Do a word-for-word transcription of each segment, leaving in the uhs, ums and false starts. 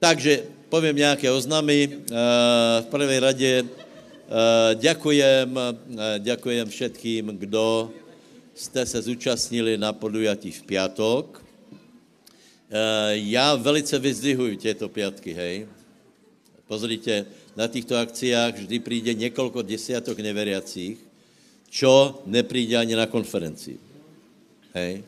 Takže poviem nejaké oznamy. V prvej rade ďakujem, ďakujem všetkým, kdo ste sa zúčastnili na podujatí v piatok. Ja velice vyzdvihuju tieto piatky, hej. Pozrite, na týchto akciách vždy príde niekoľko desiatok neveriacích, čo nepríde ani na konferencii. Hej.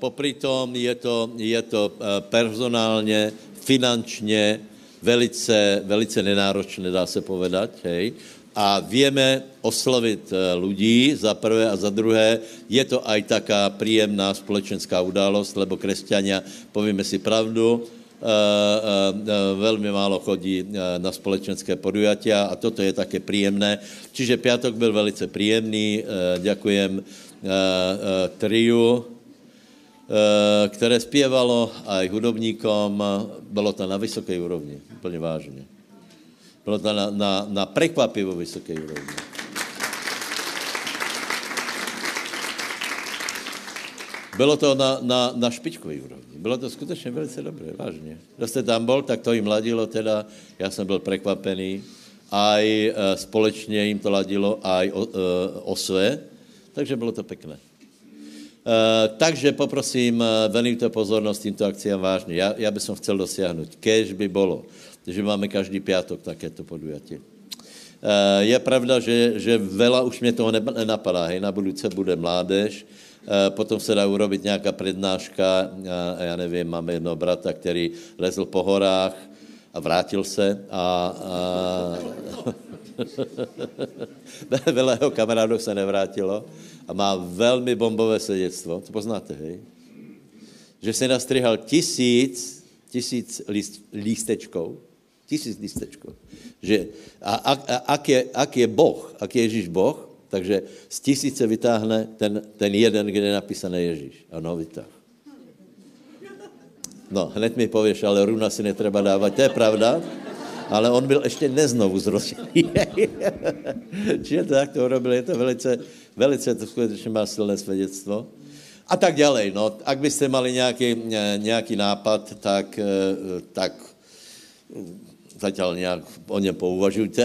Popri tom je to, je to personálne, finančne velice, velice nenáročné, dá se povedať, hej. A vieme oslovit ľudí za prvé a za druhé. Je to aj taká príjemná společenská událosť, lebo kresťania, povieme si pravdu, Uh, uh, uh, veľmi málo chodí uh, na společenské podujatia a toto je také príjemné. Čiže piatok byl velice príjemný. Uh, ďakujem uh, uh, triu, uh, ktoré spievalo aj hudobníkom. Bolo to na vysokej úrovni, úplne vážne. Bolo to na, na, na prekvapivo vysokej úrovni. Bylo to na, na, na špičkovej úrovni. Bylo to skutečne velice dobré, vážne. Kto ste tam bol, tak to im ladilo teda. Ja som byl prekvapený. Aj e, společne im to ladilo, aj o, e, osve. Takže bylo to pekné. E, takže poprosím, venujte pozornosť týmto akciám vážne. Ja, ja by som chcel dosiahnuť. Kéž by bolo, že máme každý piatok takéto podujatie. E, je pravda, že, že veľa už mne toho nenapadá. Hej, na budúce bude mládež. Potom se dá urobiť nejaká prednáška, ja neviem, máme jednoho brata, ktorý lezl po horách a vrátil se a, a... veľa jeho kamarádov se nevrátilo a má veľmi bombové svedectvo, to poznáte, hej? Že se nastrihal tisíc, tisíc líst, lístečkov, tisíc lístečkov, že a, a, a ak, je, ak je Boh, ak je Ježíš Boh, takže z tisíce vytáhne ten, ten jeden, kde je napísané Ježíš. Ano, vytáh. No, hned mi povieš, ale runa si netreba dávať, to je pravda, ale on byl ešte neznovu zrozený. Čiže to tak to urobil, je to velice, velice, to skutečne má silné svedectvo. A tak ďalej, no, ak by ste mali nejaký, nejaký nápad, tak... tak zatiaľ nejak o ňom pouvažujte,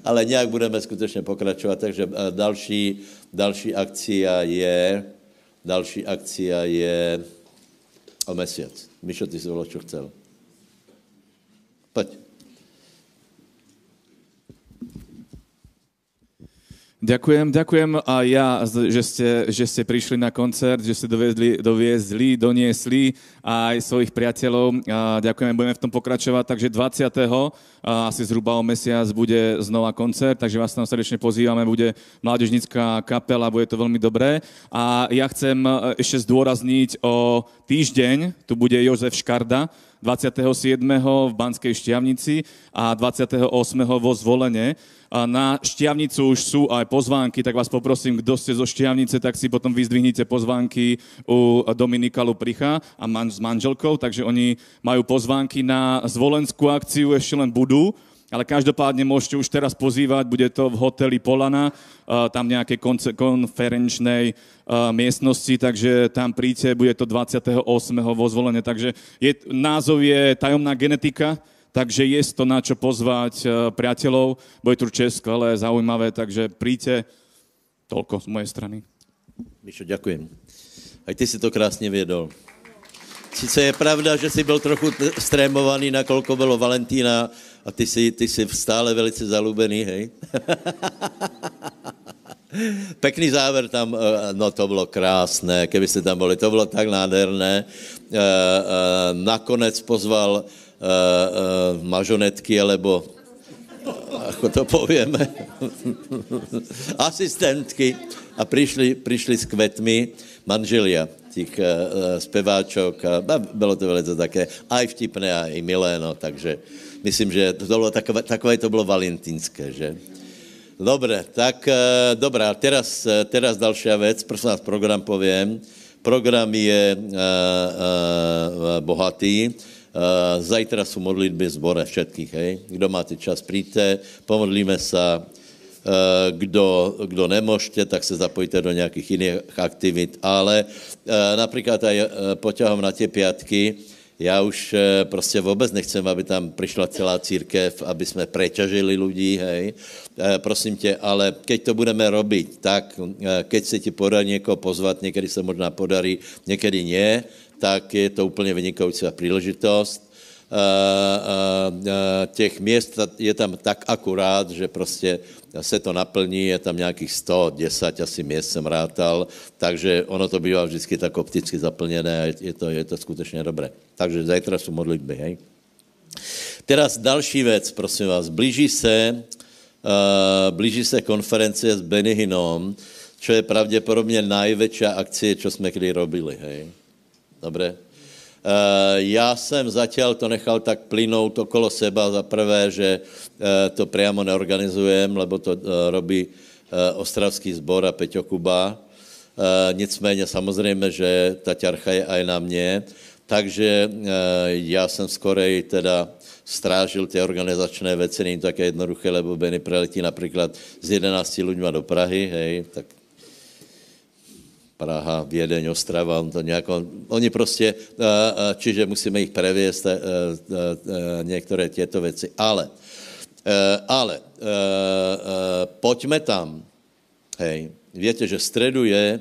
ale nejak budeme skutečne pokračovať. Takže další, další akcia je, další akcia je o mesiac. Mišo, ty si volal, čo chcel. Poď. Ďakujem, ďakujem a ja, že ste, že ste prišli na koncert, že ste doviezli, doviezli, doniesli aj svojich priateľov. A ďakujem, budeme v tom pokračovať, takže dvadsiateho asi zhruba o mesiac bude znova koncert, takže vás tam srdečne pozývame, bude mládežnická kapela, bude to veľmi dobré. A ja chcem ešte zdôrazniť o týždeň, tu bude Jozef Škarda, dvadsiateho siedmeho v Banskej Štiavnici a dvadsiateho ôsmeho vo Zvolene. Na Štiavnicu už sú aj pozvánky, tak vás poprosím, kto ste zo Štiavnice, tak si potom vyzdvihnite pozvánky u Dominika Lupricha a man- s manželkou, takže oni majú pozvánky na zvolenskú akciu, ešte len budú, ale každopádne môžete už teraz pozývať, bude to v hoteli Polana, tam nejakej konferenčnej miestnosti, takže tam príďte, bude to dvadsiateho ôsmeho vo Zvolene, takže je, názov je Tajomná genetika, takže je to na čo pozvať priateľov. Bude to určite skvelé, zaujímavé, takže príďte. Toľko z mojej strany. Mišo, ďakujem. Aj ty si to krásne viedol. Sice je pravda, že si byl trochu strémovaný, nakoľko bylo Valentína a ty si, ty si stále velice zalúbený, hej? Pekný záver tam, no to bylo krásne, keby ste tam boli, to bylo tak nádherné. Nakonec pozval Uh, uh, mažonetky, alebo uh, ako to povieme, asistentky a prišli, prišli s kvetmi manželia tých uh, speváčok a bylo to veľce také aj vtipné, aj milé, no, takže myslím, že to bolo takové, takové to bolo valentínské, že? Dobre, tak uh, dobrá, teraz, teraz ďalšia vec, prosím vás, program poviem. Program je uh, uh, bohatý. Uh, zajtra sú modlitby zbore všetkých, hej. Kdo máte čas, príďte, pomodlíme sa. Uh, kdo, kdo nemôžete, tak sa zapojte do nejakých iných aktivít, ale uh, napríklad aj uh, poťahom na tie piatky, Já už prostě vůbec nechcem, aby tam přišla celá církev, aby jsme preťažili ľudí, hej. Prosím tě, ale keď to budeme robiť, tak keď se ti podarí někoho pozvat, někdy se možná podarí, někdy nie, tak je to úplně vynikající příležitost. Uh, uh, uh, těch měst je tam tak akurát, že prostě se to naplní, je tam nějakých sto deset asi měst jsem rátal, takže ono to bývá vždycky tak opticky zaplněné, je to, je to skutečně dobré. Takže zajtra jsou modlitby, hej. Teraz další věc, prosím vás, blíží se, uh, blíží se konference s Benny Hinnom, čo je pravděpodobně největší akcie, čo jsme kdy robili, hej. Dobré? Uh, já jsem zatiaľ to nechal tak plynout okolo seba, za prvé, že uh, to priamo neorganizujem, lebo to uh, robí uh, ostravský zbor a Peťo Kuba. Uh, nicméně samozřejmě, že ta ťarcha je aj na mě, takže uh, já jsem skorej teda strážil ty organizačné věci, není to také jednoduché, lebo Benny preletí například s jedenácti ľuďma do Prahy, hej, tak Praha, Vídeň, Ostrava, on to nejako, oni prostě, čiže musíme jich previesť některé tieto věci, ale, ale pojďme tam, hej, viete, že stredu je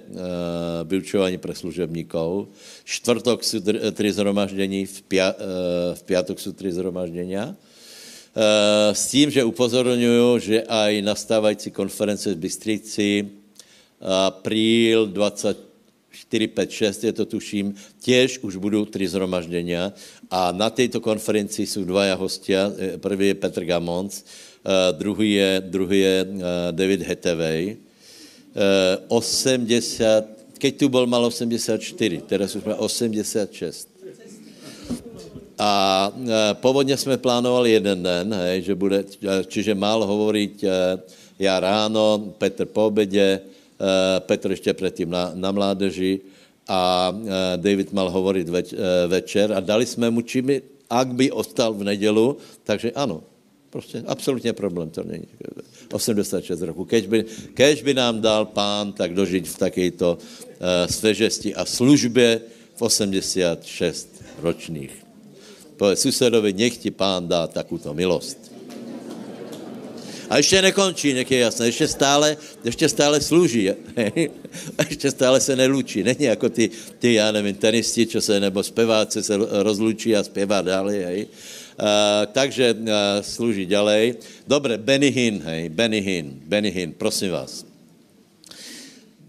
vyučování pre služebníkov, čtvrtok sú tri zhromaždení, v piatok sú tri zhromaždenia, s tím, že upozorňujú, že aj nastávající konference v Bystrici apríl dvadsaťštyri, päť, šesť, je to tuším, tiež už budú tri zhromaždenia a na tejto konferencii sú dvaja hostia, prvý je Petr Gamonc, druhý je, druhý je David Hathaway, osemdesiat, keď tu bol, mal osemdesiatštyri, teraz už má osemdesiatšesť. A pôvodne sme plánovali jeden den, hej, že bude, čiže mal hovoriť ja ráno, Petr po obede, Petr ještě předtím na, na mládeži a David mal hovorit več, večer a dali jsme mu, či by, ak by ostal v nedělu, takže ano, prostě absolutně problém, to není osemdesiatšesť roku. Kež by, kež by nám dal pán, tak dožiť v takejto svežesti a službě v osemdesiatšesť ročných. Povedz susedovi, nech ti pán dá takúto milost. A ještě nekončí, nech je jasné, ještě stále, ještě stále služí, hej? A ještě stále se nelučí. Není jako ty, ty, já nevím, tenisti, čo se, nebo zpěváci se rozlučí a zpěvá dále, hej. Uh, takže uh, služí ďalej. Dobre, Benny Hinn, hej, Benny Hinn, Benny Hinn, prosím vás.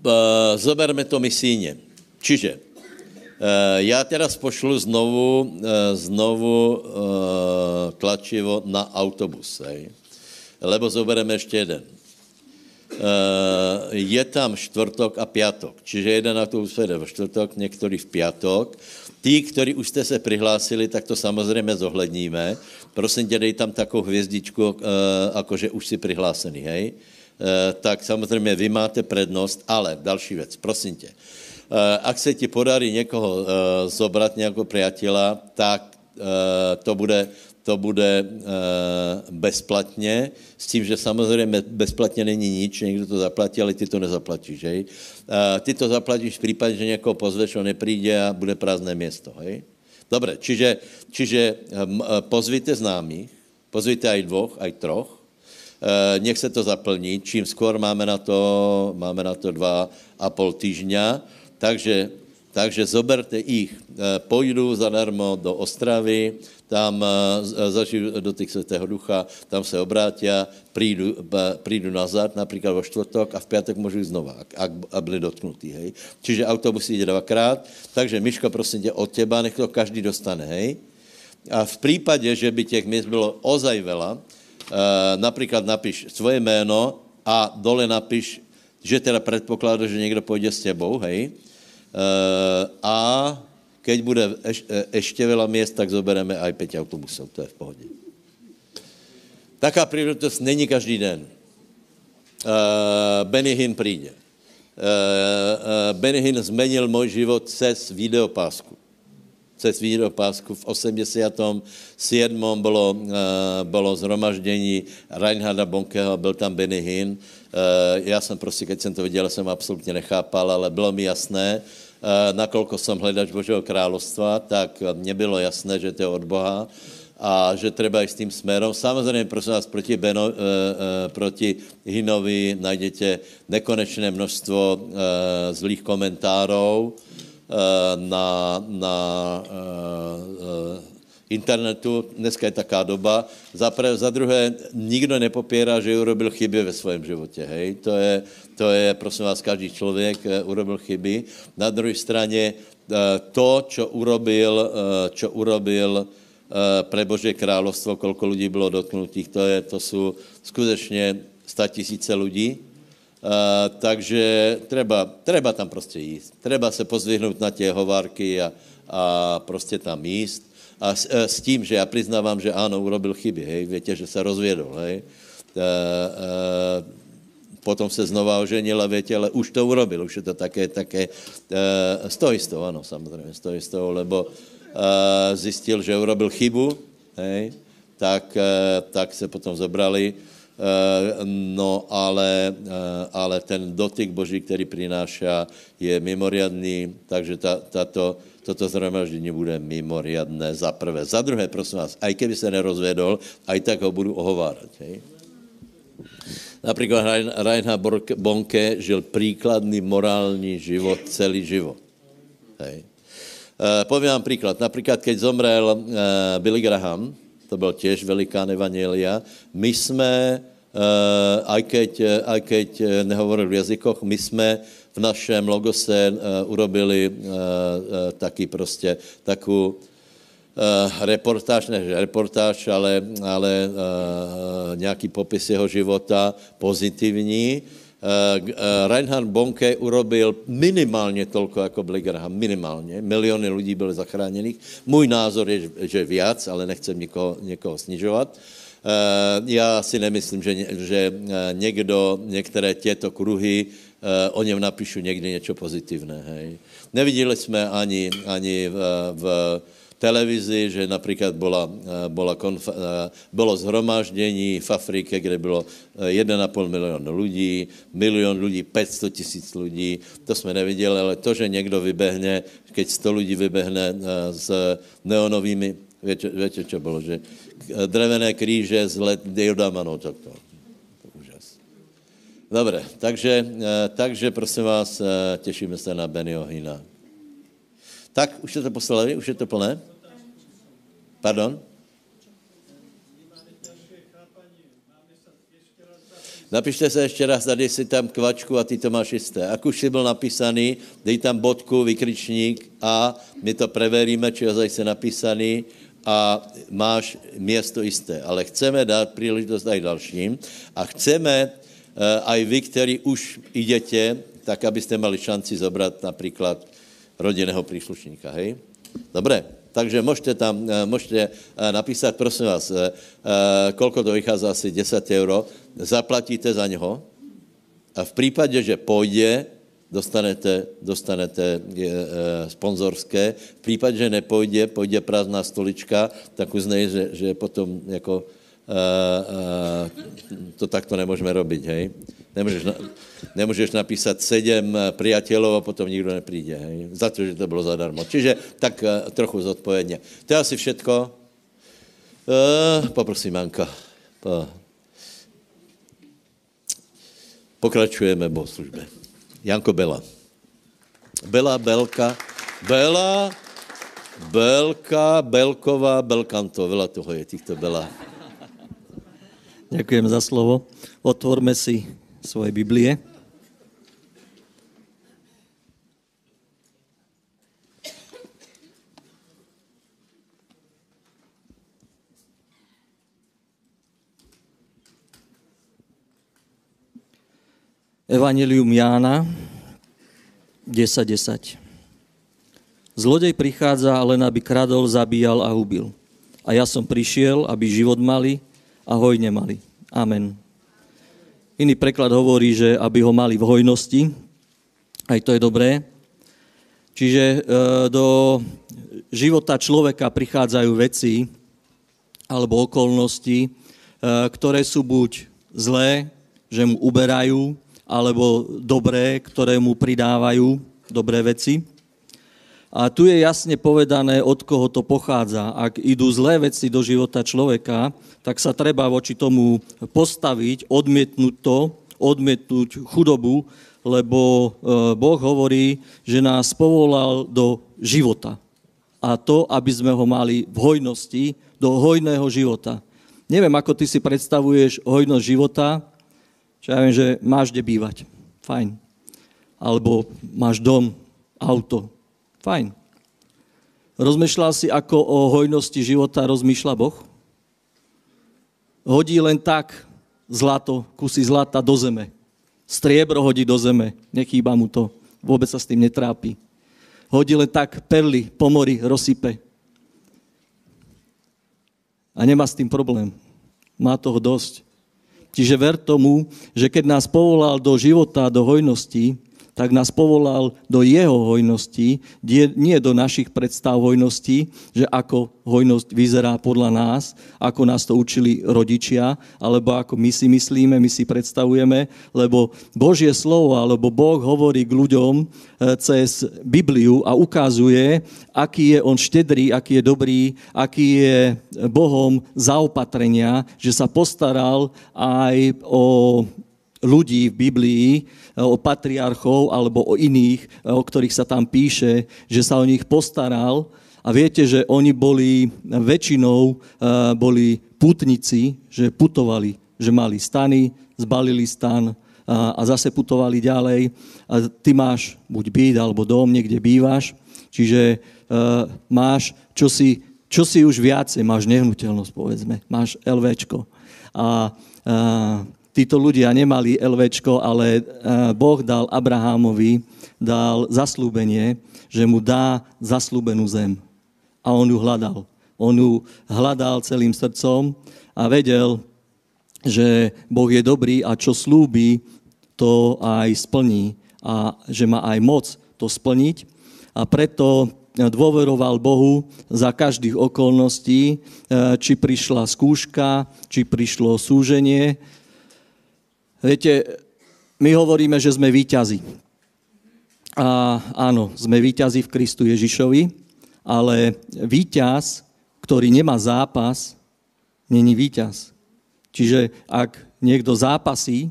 Uh, zoberme to misíně. Čiže, uh, já teraz pošlu znovu, uh, znovu uh, tlačivo na autobus, hej. Lebo zobereme ještě jeden. Je tam čtvrtok a piatok, čiže jeden autobus jede v čtvrtok, některý v piatok. Tí, kteří už jste se přihlásili, tak to samozřejmě zohledníme. Prosím tě, dej tam takovou hvězdičku, jakože už jsi přihlásený, hej? Tak samozřejmě vy máte prednost, ale další věc, prosím tě. Ak se ti podarí někoho zobrat, nějakého přátela, tak to bude... to bude bezplatně, s tím, že samozřejmě bezplatně není nič, někdo to zaplatí, ale ty to nezaplatíš, hej. Ty to zaplatíš v případě, že někoho pozveš, on nepríde a bude prázdné město, hej. Dobre, čiže, čiže pozvíte známých, pozvíte aj dvoch, aj troch, nech se to zaplní, čím skôr máme na to, máme na to dva a pol týždňa, takže, takže zoberte ich, pojdu zadarmo do Ostravy, tam zažijú dotyk Svätého Ducha, tam se obrátia, prídu, prídu nazad, napríklad vo štvrtok a v piatok môžu ísť znova, ak, ak byli dotknutí, hej. Čiže autobus ide dvakrát, takže Miško, prosím ťa, od teba, nech to každý dostane, hej. A v prípade, že by těch miest bylo ozaj veľa, napríklad napíš svoje jméno a dole napíš, že teda predpokladaš, že niekto pôjde s tebou, hej. A... keď bude eš, ešte veľa miest, tak zobereme aj päť autobusov, to je v pohode. Taká príležitosť není každý den. Uh, Benny Hinn príde. Uh, uh, Benny Hinn zmenil môj život cez videopásku. Cez videopásku v osemdesiatom siedmom bolo, uh, bolo zhromaždení Reinharda Bonkeho, byl tam Benny Hinn. Uh, ja som proste, keď som to videl, som absolútne nechápal, ale bylo mi jasné, nakolko som hledač Božího kráľovstva, tak mne bylo jasné, že to je od Boha a že treba i s tým smerom. Samozřejmě, prosím vás, proti, Beno, proti Hinovi najdete nekonečné množstvo zlých komentárov na, na internetu. Dneska je taká doba. Za, prv, za druhé, nikdo nepopírá, že urobil chyby ve svém životě. Hej? To je, to je, prosím vás, každý člověk urobil chyby. Na druhé straně, to, čo urobil, čo urobil pre Božie kráľovstvo, koľko ľudí bylo dotknutých, to, je, to sú skutečně statisíce ľudí. Takže treba, treba tam prostě jíst. Treba se pozvihnout na tie hovárky a, a prostě tam jíst. A s, s tím, že já priznávam, že áno, urobil chyby, hej, viete, že sa rozviedol, hej. E, e, potom se znova oženil a viete, ale už to urobil, už je to také, také, e, s to istou, áno, samozrejme, s to istou, lebo e, zistil, že urobil chybu, hej, tak, e, tak se potom zobrali, e, no ale, e, ale ten dotyk Boží, který prináša, je mimoriadný, takže tá, táto toto zhromaždenie bude mimoriadné za prvé. Za druhé, prosím vás, aj keby sa nerozvedol, aj tak ho budú ohovárať. Hej? Napríklad Reinhard Bonnke žil príkladný morálny život celý život. Hej? E, poviem vám príklad. Napríklad, keď zomrel e, Billy Graham, to bol tiež velikán evanjelia, my sme, e, aj, keď, aj keď nehovoril v jazykoch, my sme v našem logose uh, urobili uh, uh, taký prostě, takú uh, reportáž, než reportáž, ale, ale uh, nějaký popis jeho života, pozitivní. Uh, uh, Reinhard Bonnke urobil minimálně toľko jako Billy Graham, minimálně. Miliony lidí byly zachráněných. Můj názor je, že viac, ale nechcem nikoho, nikoho snižovat. Uh, já si nemyslím, že, že někdo, některé těto kruhy o něm napíšu někdy něco pozitivné. Hej. Neviděli jsme ani, ani v, v televizi, že například bola, bola konfa, bylo zhromáždění v Afrike, kde bylo jeden a pol milióna lidí, milion lidí, päťsto tisíc lidí, to jsme neviděli, ale to, že někdo vybehne, keď sto lidí vybehne s neonovými, viete, viete čo bylo, že drevené kríže z let Diodamanov, tak to. Dobre, takže, takže prosím vás, tešíme sa na Bennyho Hinna. Tak, už je to poslali? Už je to plné? Pardon? Napište sa ešte raz, daj si tam kvačku a ty to máš isté. Ak už si byl napísaný, dej tam bodku, vykričník a my to preveríme, či ozaj si napísaný a máš miesto isté. Ale chceme dát príležitosť aj dalším a chceme aj vy, ktorí už idete, tak aby ste mali šanci zobrať napríklad rodinného príslušníka, hej? Dobre, takže môžete tam, môžete napísať, prosím vás, koľko to vychádza, asi desať eur, zaplatíte za neho a v prípade, že pôjde, dostanete, dostanete sponzorské, v prípade, že nepôjde, pôjde prázdná stolička, tak uznej, že, že potom jako Uh, uh, to takto nemôžeme robiť, hej. Nemôžeš, na, nemôžeš napísať sedem priateľov a potom nikto nepríde, hej. Za to, že to bolo zadarmo. Čiže tak uh, trochu zodpovedne. To je asi všetko. Uh, poprosím, Anka. Uh. Pokračujeme v bohoslužbe. Janko Bela. Bela, Belka, Bela, Belka, Belková, Belkanto. Veľa toho je týchto Bela. Ďakujem za slovo. Otvorme si svoje Biblie. Evanjelium Jána desať desať. Zlodej prichádza, len aby kradol, zabíjal a hubil. A ja som prišiel, aby život mali a hojne mali. Amen. Iný preklad hovorí, že aby ho mali v hojnosti. Aj to je dobré. Čiže do života človeka prichádzajú veci alebo okolnosti, ktoré sú buď zlé, že mu uberajú, alebo dobré, ktoré mu pridávajú dobré veci. A tu je jasne povedané, od koho to pochádza. Ak idú zlé veci do života človeka, tak sa treba voči tomu postaviť, odmietnúť to, odmietnúť chudobu, lebo Boh hovorí, že nás povolal do života. A to, aby sme ho mali v hojnosti, do hojného života. Neviem, ako ty si predstavuješ hojnosť života, čo ja viem, že máš kde bývať. Fajn. Alebo máš dom, auto. Fajn. Rozmýšľal si, ako o hojnosti života rozmýšľa Boh? Hodí len tak zlato, kusy zlata do zeme. Striebro hodí do zeme. Nechýba mu to. Vôbec sa s tým netrápi. Hodí len tak perly, pomory, rozsype. A nemá s tým problém. Má toho dosť. Čiže ver tomu, že keď nás povolal do života, do hojnosti, tak nás povolal do jeho hojnosti, nie do našich predstav hojnosti, že ako hojnosť vyzerá podľa nás, ako nás to učili rodičia, alebo ako my si myslíme, my si predstavujeme, lebo Božie slovo, alebo Boh hovorí k ľuďom cez Bibliu a ukazuje, aký je on štedrý, aký je dobrý, aký je Bohom zaopatrenia, že sa postaral aj o ľudí v Biblii, o patriarchov alebo o iných, o ktorých sa tam píše, že sa o nich postaral. A viete, že oni boli väčšinou boli pútnici, že putovali, že mali stany, zbalili stan a, a zase putovali ďalej. A ty máš buď byt alebo dom, niekde bývaš, čiže e, máš čo si, čo si už viacej, máš nehnuteľnosť, povedzme, máš LVčko. A, a títo ľudia nemali LVčko, ale Boh dal Abrahamovi, dal zasľúbenie, že mu dá zasľúbenú zem. A on ju hľadal. On ju hľadal celým srdcom a vedel, že Boh je dobrý a čo slúbi, to aj splní. A že má aj moc to splniť. A preto dôveroval Bohu za každých okolností, či prišla skúška, či prišlo súženie. Viete, my hovoríme, že sme víťazi. A áno, sme víťazi v Kristu Ježišovi, ale víťaz, ktorý nemá zápas, není víťaz. Čiže ak niekto zápasí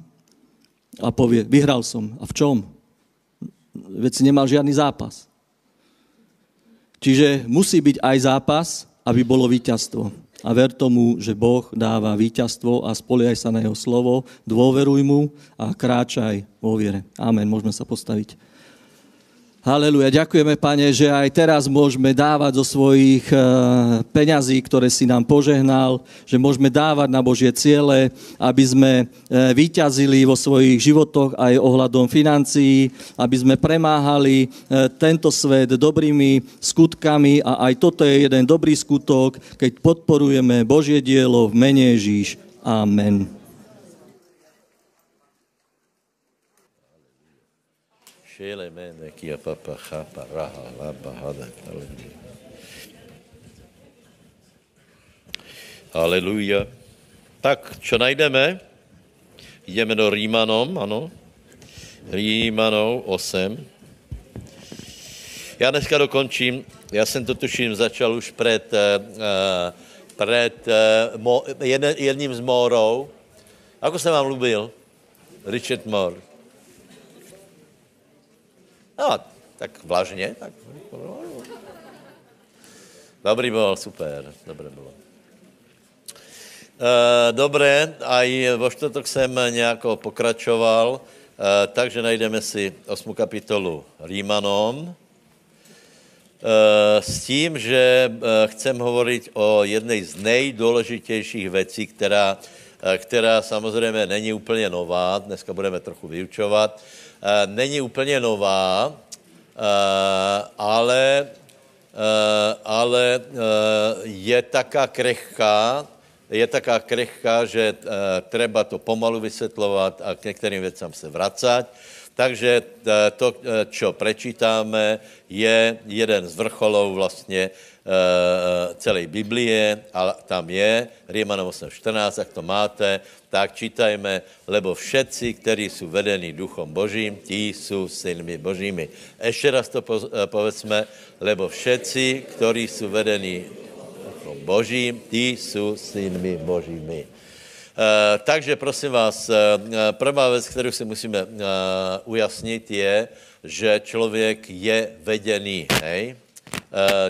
a povie, vyhral som, a v čom? Veď si nemal žiadny zápas. Čiže musí byť aj zápas, aby bolo víťazstvo. A ver tomu, že Boh dáva víťazstvo a spoliehaj sa na jeho slovo, dôveruj mu a kráčaj vo viere. Amen, môžeme sa postaviť. Haleluja, ďakujeme, Pane, že aj teraz môžeme dávať zo svojich peňazí, ktoré si nám požehnal, že môžeme dávať na Božie ciele, aby sme víťazili vo svojich životoch aj ohľadom financií, aby sme premáhali tento svet dobrými skutkami a aj toto je jeden dobrý skutok, keď podporujeme Božie dielo v mene Ježíš. Amen. Haleluja. Tak, čo najdeme? Jdeme do Rímanom, ano. Rímanou osm. Já dneska dokončím, já jsem to tuším začal už před, uh, před uh, mo, jedne, jedním z Morou. Ako jsem vám lubil? Richard Moore. No, tak vlažně. Tak. Dobrý bol, super, dobré bylo. E, dobré, a i vo čtvrtok jsem nějako pokračoval, e, takže najdeme si osmou kapitolu Rímanom, e, s tím, že chcem hovoriť o jednej z nejdůležitějších věcí, která, která samozřejmě není úplně nová, dneska budeme trochu vyučovat. Není úplně nová, ale, ale je taká krehká, je taká krehká, že treba to pomalu vysvětlovat a k některým věcem se vracať. Takže to, čo prečítame, je jeden z vrcholov vlastně celé Biblie, a tam je, Rímanom osem štrnásť, ak to máte, tak čítajme, lebo všetci, kteří jsou vedení duchom božím, tí jsou synmi božími. Ještě raz to povedzme, lebo všetci, kteří jsou vedení duchom božím, tí jsou synmi božími. Takže prosím vás, prvá věc, kterou si musíme ujasnit, je, že člověk je vedený, hej?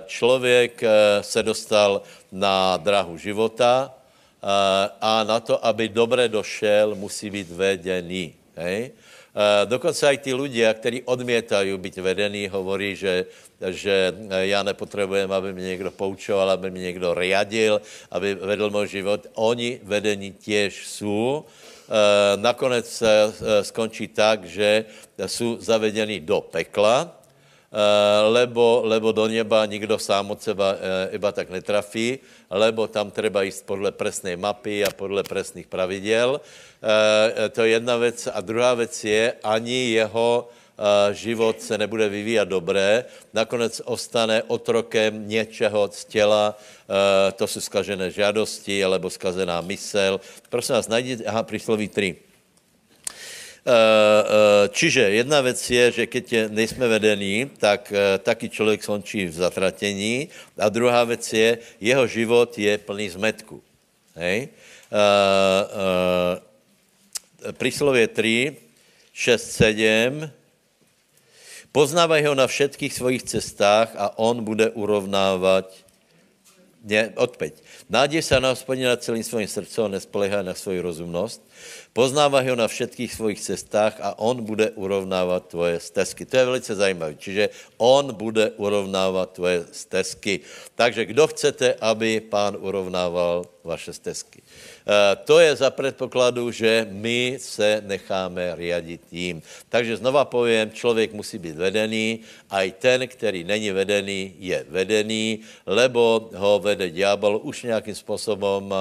Člověk se dostal na dráhu života a na to, aby dobře došel, musí být vedený. Hej? Dokonce i ty lidé, kteří odmítají být vedení, hovorí, že, že já nepotřebujem, aby mě někdo poučoval, aby mě někdo riadil, aby vedl můj život. Oni vedení těž jsou. Nakonec skončí tak, že jsou zavedení do pekla, Lebo, lebo do neba nikdo sám od seba iba tak netrafí, lebo tam treba jít podle presnej mapy a podle presných pravidel. To je jedna věc. A druhá věc je, ani jeho život se nebude vyvíjat dobré, nakonec ostane otrokem něčeho z těla, to jsou zkažené žádosti, alebo zkazená mysl. Prosím vás, najděte, aha, prísloví tri. Čiže jedna věc je, že keď nejsme vedení, tak taky člověk skončí v zatratení, a druhá věc je, jeho život je plný zmetku. Hej? Príslovie tri, šesť, sedem. Poznávaj ho na všetkých svojich cestách a on bude urovnávat. Ne, odpäť. Nádej sa na Hospodina celým svojím srdcom, nespoliehaj na svoju rozumnosť. Poznávaj ho na všetkých svojich cestách a on bude urovnávat tvoje stezky. To je velice zajímavé. Čiže on bude urovnávat tvoje stezky. Takže kdo chcete, aby pán urovnával vaše stezky? To je za předpokladu, že my se necháme riadit tím. Takže znova povím, člověk musí být vedený, a i ten, který není vedený, je vedený, lebo ho vede ďábel už nějakým způsobem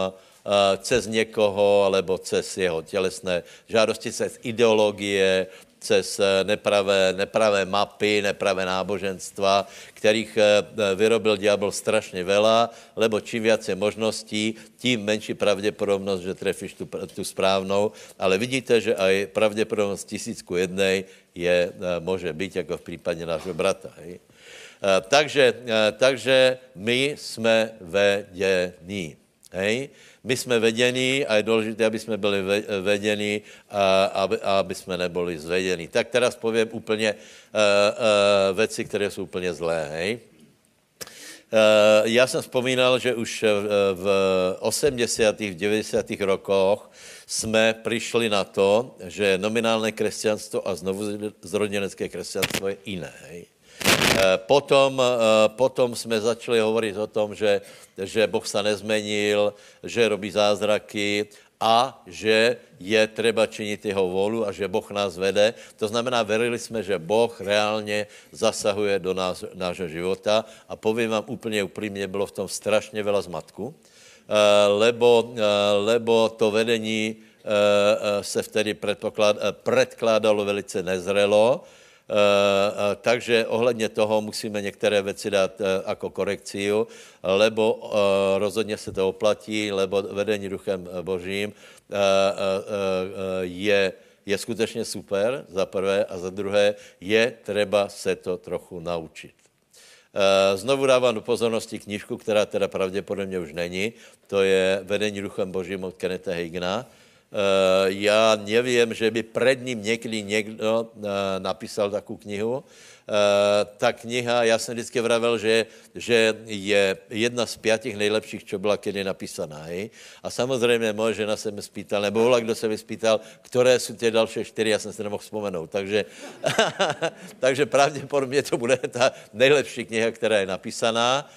cez někoho, alebo cez jeho tělesné žádosti, cez ideologie, cez nepravé, nepravé mapy, nepravé náboženstva, kterých vyrobil ďábel strašně veľa, lebo čím viac možností, tím menší pravděpodobnost, že trefíš tu, tu správnou. Ale vidíte, že aj pravděpodobnost tisícku jednej je, může být, jako v případě nášho brata. Hej? Takže, takže my jsme vedení. Hej? My jsme vedení a je důležité, aby jsme byli vedení a aby, aby jsme neboli zvedení. Tak teraz povím úplně uh, uh, věci, které jsou úplně zlé. Hej? Uh, já jsem vzpomínal, že už v osemdesiatych, v deväťdesiatych rokoch jsme přišli na to, že nominálné křesťanstvo a znovuzrodenecké křesťanstvo je jiné. Hej? Potom, potom jsme začali hovorit o tom, že, že Boh se nezmenil, že robí zázraky a že je třeba činit jeho volu a že Boh nás vede. To znamená, verili jsme, že Boh reálně zasahuje do nás, nášho života, a povím vám úplně upřímně, bylo v tom strašně veľa zmatku, lebo, lebo to vedení se vtedy předkládalo velice nezrelo. Uh, uh, takže ohledně toho musíme některé věci dát uh, jako korekciu, lebo uh, rozhodně se to oplatí, lebo vedení duchem božím uh, uh, uh, je, je skutečně super, za prvé, a za druhé je třeba se to trochu naučit. Uh, znovu dávám do pozornosti knížku, která teda pravděpodobně už není, to je Vedení duchem božím od Kennetha Hagina. Uh, já nevím, že by před ním někdy někdo uh, napísal takovou knihu. Uh, ta kniha, já jsem vždycky vravel, že, že je jedna z pětich nejlepších, co byla kedy napísaná. Hej? A samozřejmě moje žena se mi spýtala, nebo vola, kdo se mi spýtal, které jsou ty další čtyři, já jsem se nemohl vzpomenout. Takže, takže pravděpodobně to bude ta nejlepší kniha, která je napísaná.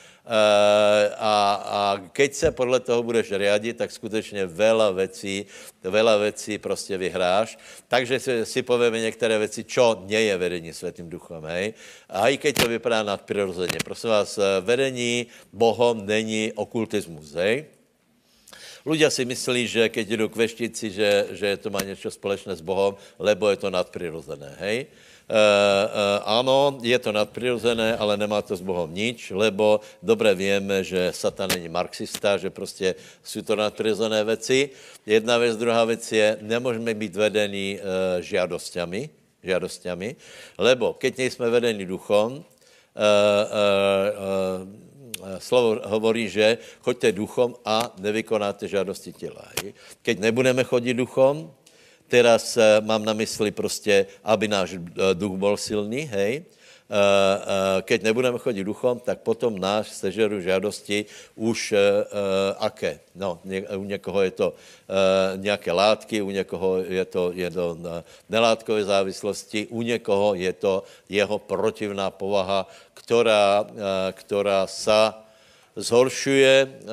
A, a keď sa podľa toho budeš riadiť, tak skutečne veľa vecí, veľa vecí proste vyhráš. Takže si, si povieme niektoré veci, čo nie je vedení Svätým duchom, hej. A i keď to vypadá nadprirodzene. Prosím vás, vedení Bohom není okultismus, hej. Ľudia si myslí, že keď idú k veštici, že, že to má niečo společné s Bohom, lebo je to nadprirodzené, hej? E, e, áno, je to nadprirodzené, ale nemá to s Bohom nič, lebo dobre vieme, že Satan není marxista, že prostě sú to nadprirodzené veci. Jedna vec, druhá vec je, nemôžeme byť vedení e, žiadosťami, žiadosťami, lebo keď nejsme vedení duchom, e, e, e, slovo hovorí, že choďte duchom a nevykonáte žádosti těla. Keď nebudeme chodit duchom, teraz mám na mysli prostě, aby náš duch bol silný, hej, keď nebudeme chodit duchom, tak potom náš sežeru žádosti už aké. No, u někoho je to nějaké látky, u někoho je to, je to nelátkové závislosti, u někoho je to jeho protivná povaha, ktorá, ktorá sa zhoršuje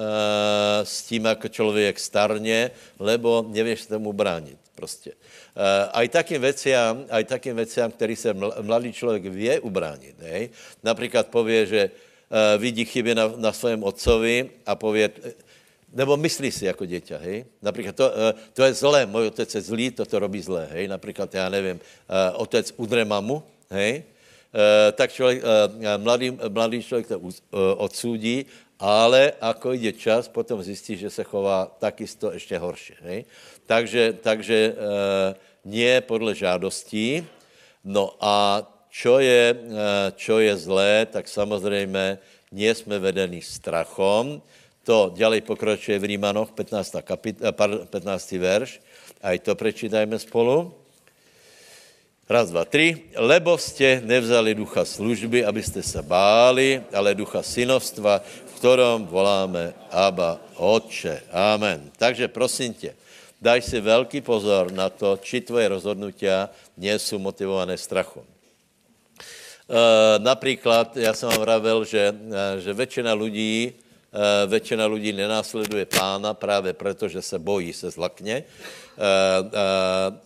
s tím, ako človek starne, lebo nevieš tomu brániť prostě. Aj takým veciam, aj takým veciam, ktorý sa mladý človek vie ubrániť. Nej? Napríklad povie, že vidí chyby na, na svojom otcovi a povie, nebo myslí si jako dieťa, hej? Napríklad to, to je zlé, môj otec je zlý, toto robí zlé, hej? Napríklad, ja neviem, otec udre mamu, hej? E, tak človek, e, mladý, mladý človek to e, odsúdi, ale ako ide čas, potom zistí, že sa chová takisto ešte horšie. Hej? Takže, takže e, nie podľa žádostí. No a čo je, e, čo je zlé, tak samozrejme nie sme vedení strachom. To ďalej pokračuje v Rímanoch, pätnásta kapit- pätnásty verš. Aj to prečítajme spolu. Raz, dva, tri. Lebo ste nevzali ducha služby, aby ste sa báli, ale ducha synovstva, v ktorom voláme Abba, Otče. Amen. Takže prosím te, daj si veľký pozor na to, či tvoje rozhodnutia nie sú motivované strachom. E, napríklad, ja som vám vravel, že, že väčšina ľudí Uh, väčšina ľudí nenásleduje pána práve preto, že sa bojí, sa zlakne. Uh, uh,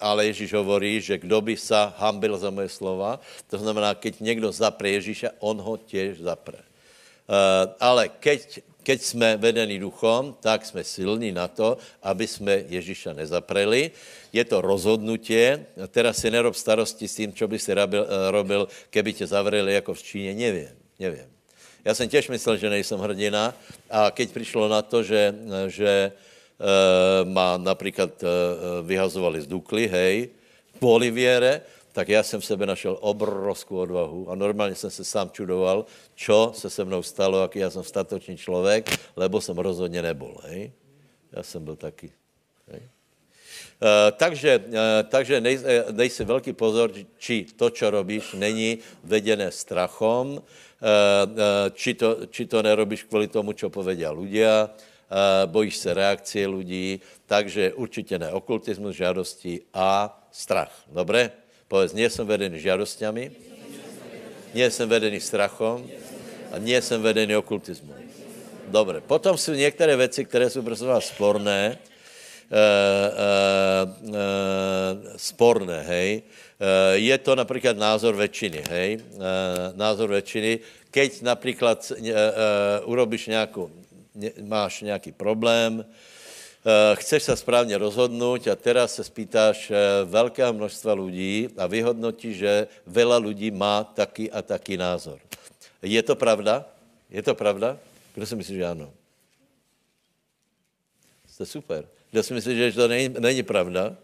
ale Ježíš hovorí, že kdo by sa hambil za moje slova, to znamená, keď niekto zaprie Ježíša, on ho tiež zaprie. Uh, ale keď, keď sme vedení duchom, tak sme silní na to, aby sme Ježíša nezapreli. Je to rozhodnutie. Teraz si nerob starosti s tým, čo by si robil, robil keby te zavreli ako v Číne. Neviem, neviem. Ja som tiež myslel, že nejsem hrdina a keď prišlo na to, že, že e, ma napríklad e, vyhazovali z Dukly, hej, kvôli viere, tak ja som v sebe našel obrovskú odvahu a normálne som sa sám čudoval, čo sa se mnou stalo, aký ja som statočný človek, lebo som rozhodne nebol, hej. Ja som byl taký, hej. Uh, takže uh, takže nej, nej si velký pozor, či to, čo robíš, není vedené strachom, uh, uh, či, to, či to nerobíš kvôli tomu, čo povedia ľudia, uh, bojíš sa reakcie ľudí, takže určite ne okultizmus, žiadosti a strach. Dobre? Povedz, nie som vedený žiadosťami, nie som vedený strachom a nie som vedený okultizmom. Dobre, potom sú niektoré veci, ktoré sú prosím vás sporné, E, e, e, sporné, hej. E, je to napríklad názor väčšiny, hej. E, názor väčšiny. Keď napríklad e, e, urobíš nejakú, ne, máš nejaký problém, e, chceš sa správne rozhodnúť a teraz sa spýtaš veľkého množstva ľudí a vyhodnotí, že veľa ľudí má taký a taký názor. Je to pravda? Je to pravda? Kdo si myslí, že áno? Ste super. Kdo si myslí, že to není, není pravda?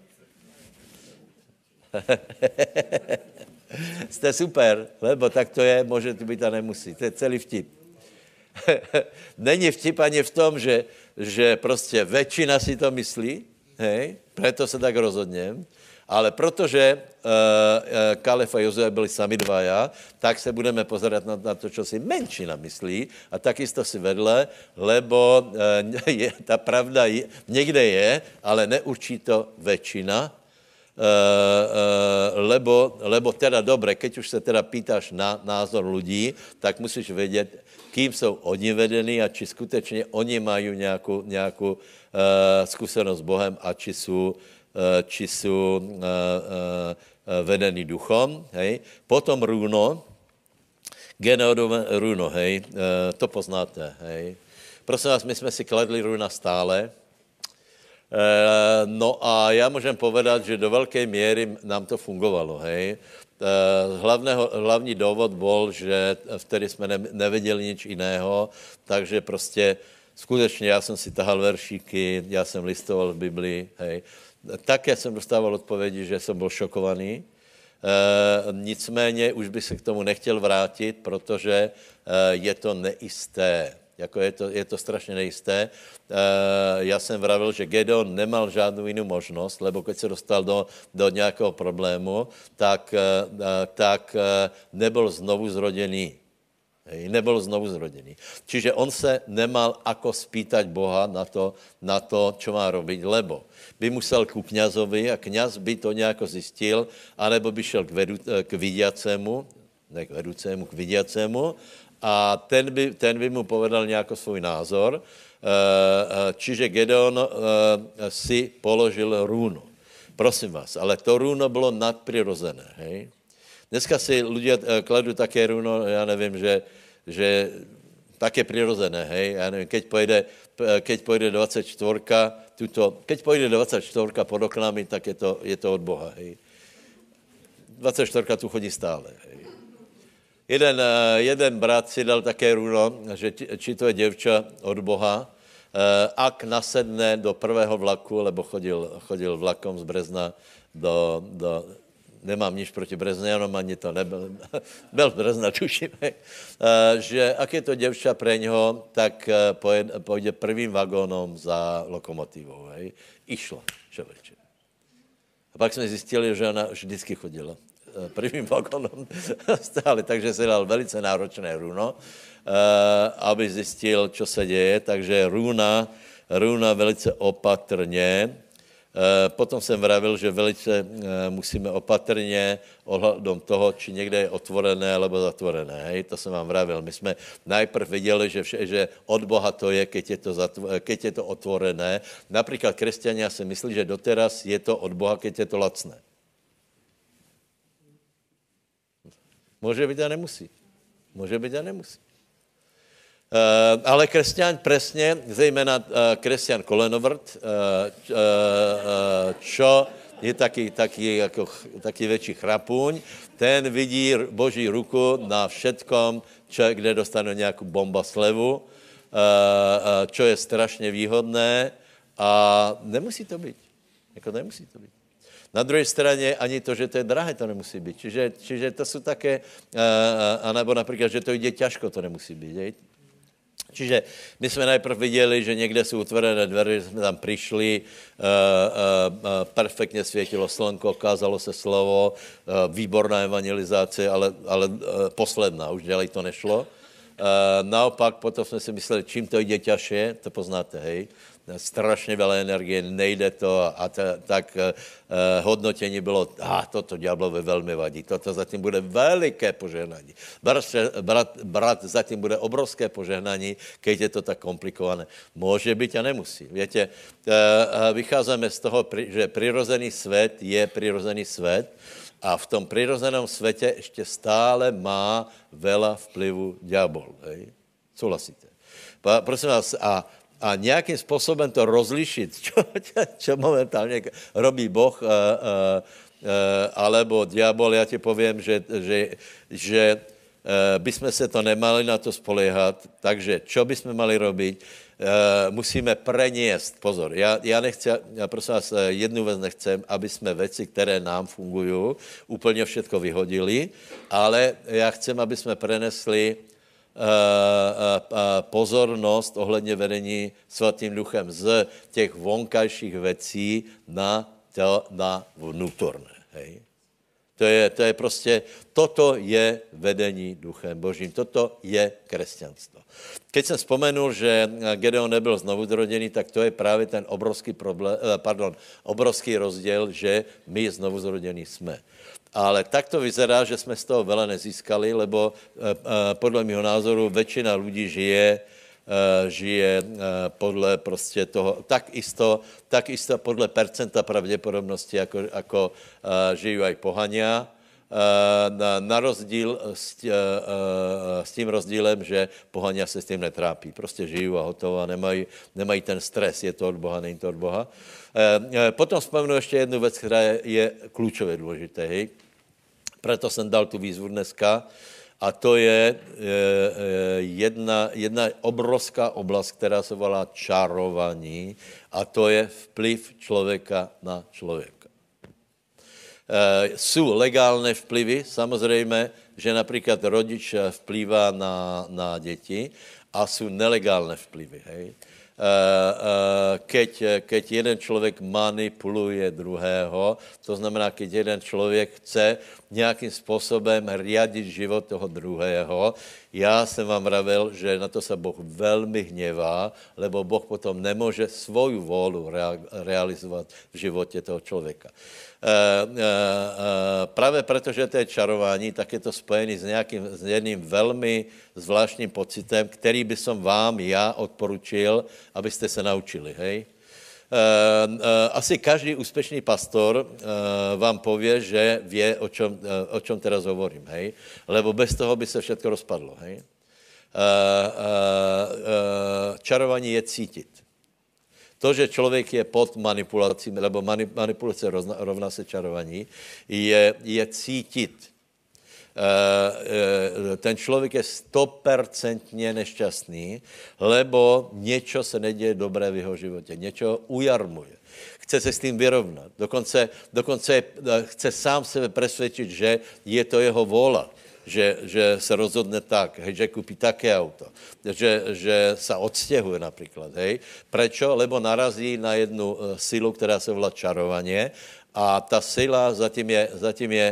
Jste super, lebo tak to je, může to být a nemusí. To je celý vtip. Není vtip ani v tom, že, že prostě většina si to myslí, hej? Preto se tak rozhodněm, ale protože uh, Kalef a Jozue byli sami dvaja, tak se budeme pozerať na, na to, čo si menšina myslí a takisto si vedle, lebo uh, je, tá pravda je, niekde je, ale neurčí to väčšina, uh, uh, lebo, lebo teda dobre, keď už sa teda pýtaš na názor ľudí, tak musíš vedieť, kým sú oni vedení a či skutečne oni majú nejakú, nejakú uh, skúsenosť s Bohem a či sú či sú uh, uh, vedení duchom, hej. Potom rúno, Geneodové rúno, hej, uh, to poznáte, hej. Prosím vás, my sme si kladli rúna stále, No a já můžem povedat, že do velké míry nám to fungovalo, hej. Hlavného, hlavní důvod byl, že vtedy jsme ne, neviděli nič jiného, takže prostě skutečně já jsem si tahal veršíky, já jsem listoval v Biblii, hej. Také jsem dostával odpovědi, že jsem byl šokovaný. E, nicméně už by se k tomu nechtěl vrátit, protože e, je to nejisté. Jako je to, je to strašně nejisté. E, já jsem vravil, že Gedeon nemal žádnou jinou možnost, lebo keď se dostal do, do nějakého problému, tak, e, tak e, nebyl znovu zrodený. Hej, nebyl znovu zrodený. Čiže on se nemal ako spýtať Boha na to, na to, čo má robiť, lebo by musel ku kňazovi a kňaz by to nějako zjistil, anebo by šel k, vedu, k vidiacemu, ne k vedúcemu, k vidiacemu a ten by, ten by mu povedal nějako svůj názor. Čiže Gedeon si položil rúno. Prosím vás, ale to rúno bylo nadprirozené, hej? Dneska si ľudia kladú také rúno, ja neviem, že, že také prirozené, hej, ja neviem, keď pojde, keď pojde dvadsaťštvorka, tuto, keď pojde dvadsaťštvorka pod oknami, tak je to, je to od Boha, hej. dvadsaťštvorka tu chodí stále, hej. Jeden, jeden brat si dal také rúno, že či to je devča od Boha, ak nasedne do prvého vlaku, lebo chodil, chodil vlakom z Brezna do... do nemám nič proti Brezňanom, ani to nebyl. Byl Brezna, tuším. Že ak je to devča pre něho, tak pojde prvým vagónom za lokomotivou. Hej. Išla člověče. A pak jsme zjistili, že ona vždycky chodila prvým vagónom stále, takže se dal velice náročné runo, aby zjistil, čo se děje. Takže runa, runa velice opatrně. Potom jsem vravil, že velice musíme opatrně ohledom toho, či někde je otvorené alebo zatvorené. Hej? To jsem vám vravil. My jsme najprv viděli, že, vše, že od Boha to je, keď je to, zatvo- keď je to otvorené. Například křesťania si myslí, že doteraz je to od Boha, keď je to lacné. Může být a nemusí. Může být a nemusí. Uh, ale kresťan presne, zejména uh, kresťan kolenovrt, uh, uh, uh, čo je taký, taký, ako, taký väčší chrapúň, ten vidí Boží ruku na všetkom, čo, kde dostane nejakú bomba slevu, uh, uh, čo je strašne výhodné a nemusí to byť. Jako nemusí to byť. Na druhé straně ani to, že to je drahé, to nemusí být. Čiže, čiže to jsou také, uh, anebo například, že to jde ťažko, to nemusí být, hej? Čiže my jsme najprv viděli, že někde jsou otvorené dveře, jsme tam přišli, uh, uh, perfektně světilo slnko, kázalo se slovo, uh, výborná evangelizace, ale, ale uh, posledná, už ďalej to nešlo. Uh, naopak potom jsme si mysleli, čím to jde ťažšie, to poznáte, hej. Strašně veľa energie, nejde to a t- tak e, hodnotení bylo, a ah, toto ďáblovi velmi vadí, toto zatím bude veliké požehnání. Brat, brat zatím bude obrovské požehnání, keď je to tak komplikované. Může být a nemusí. Víte, e, vycházíme z toho, že přirozený svět je přirozený svět a v tom přirozeném světě ještě stále má veľa vplyvu ďábol. Souhlasíte? Pa, prosím vás, a a nějakým způsobem to rozlišit, čo, čo momentálně robí Boh, e, e, alebo diabol, já ti povím, že, že, že e, by jsme se to nemali na to spoléhat, takže čo by jsme mali robiť, e, musíme preniesť, pozor, já, já nechci, já prosím vás, jednu věc nechcem, aby jsme věci, které nám fungují, úplně všetko vyhodili, ale já chcem, aby jsme prenesli pozornost ohledně vedení Svatým duchem z těch vonkajších věcí na, to, na vnútorné. Hej. To, je, to je prostě, toto je vedení duchem božím, toto je křesťanstvo. Keď jsem vzpomenul, že Gedeon nebyl znovu zrodený, tak to je právě ten obrovský, problém, pardon, obrovský rozdíl, že my znovu zrodený jsme. Ale tak to vyzerá, že jsme z toho veľa nezískali, lebo podle mého názoru většina lidí žije, žije podle prostě toho, tak isto, tak isto podle percenta pravděpodobnosti, jako, jako žijí aj pohania. na rozdíl s tím rozdílem, že pohania se s tím netrápí. Prostě žijí a hotovo a nemají, nemají ten stres, je to od Boha, není to od Boha. Potom vzpomenu ještě jednu věc, která je klíčově důležitá. Proto jsem dal tu výzvu dneska. A to je jedna, jedna obrovská oblast, která se volá čarování, a to je vplyv člověka na člověka. E, sú legálne vplyvy, samozrejme, že napríklad rodič vplýva na, na deti, a sú nelegálne vplyvy. Hej. E, e, keď, keď jeden človek manipuluje druhého, to znamená, keď jeden človek chce nejakým spôsobem riadiť život toho druhého, já jsem vám ravel, že na to sa Boh veľmi hněvá, lebo Boh potom nemôže svoju vôľu realizovať v živote toho človeka. E, e, e, práve preto, že to je čarování, tak je to spojené s nejakým s jedným veľmi zvláštním pocitem, který by som vám já odporučil, aby ste se naučili, hej? Asi každý úspešný pastor vám povie, že vie, o čom, o čom teraz hovorím, hej? Lebo bez toho by sa všetko rozpadlo, hej? Čarovanie je cítiť. To, že človek je pod manipulací, lebo manipulace rovná se čarovaní, je, je cítiť. Ten člověk je stopercentně nešťastný, lebo něco se neděje dobré v jeho životě, něco ujarmuje. Chce se s tím vyrovnat, dokonce, dokonce chce sám sebe presvědčit, že je to jeho vůla. Že, že se rozhodne tak, hej, že kúpi také auto, že, že sa odstěhuje napríklad. Hej. Prečo? Lebo narazí na jednu silu, která se volá čarovanie, a ta sila zatím je, zatím je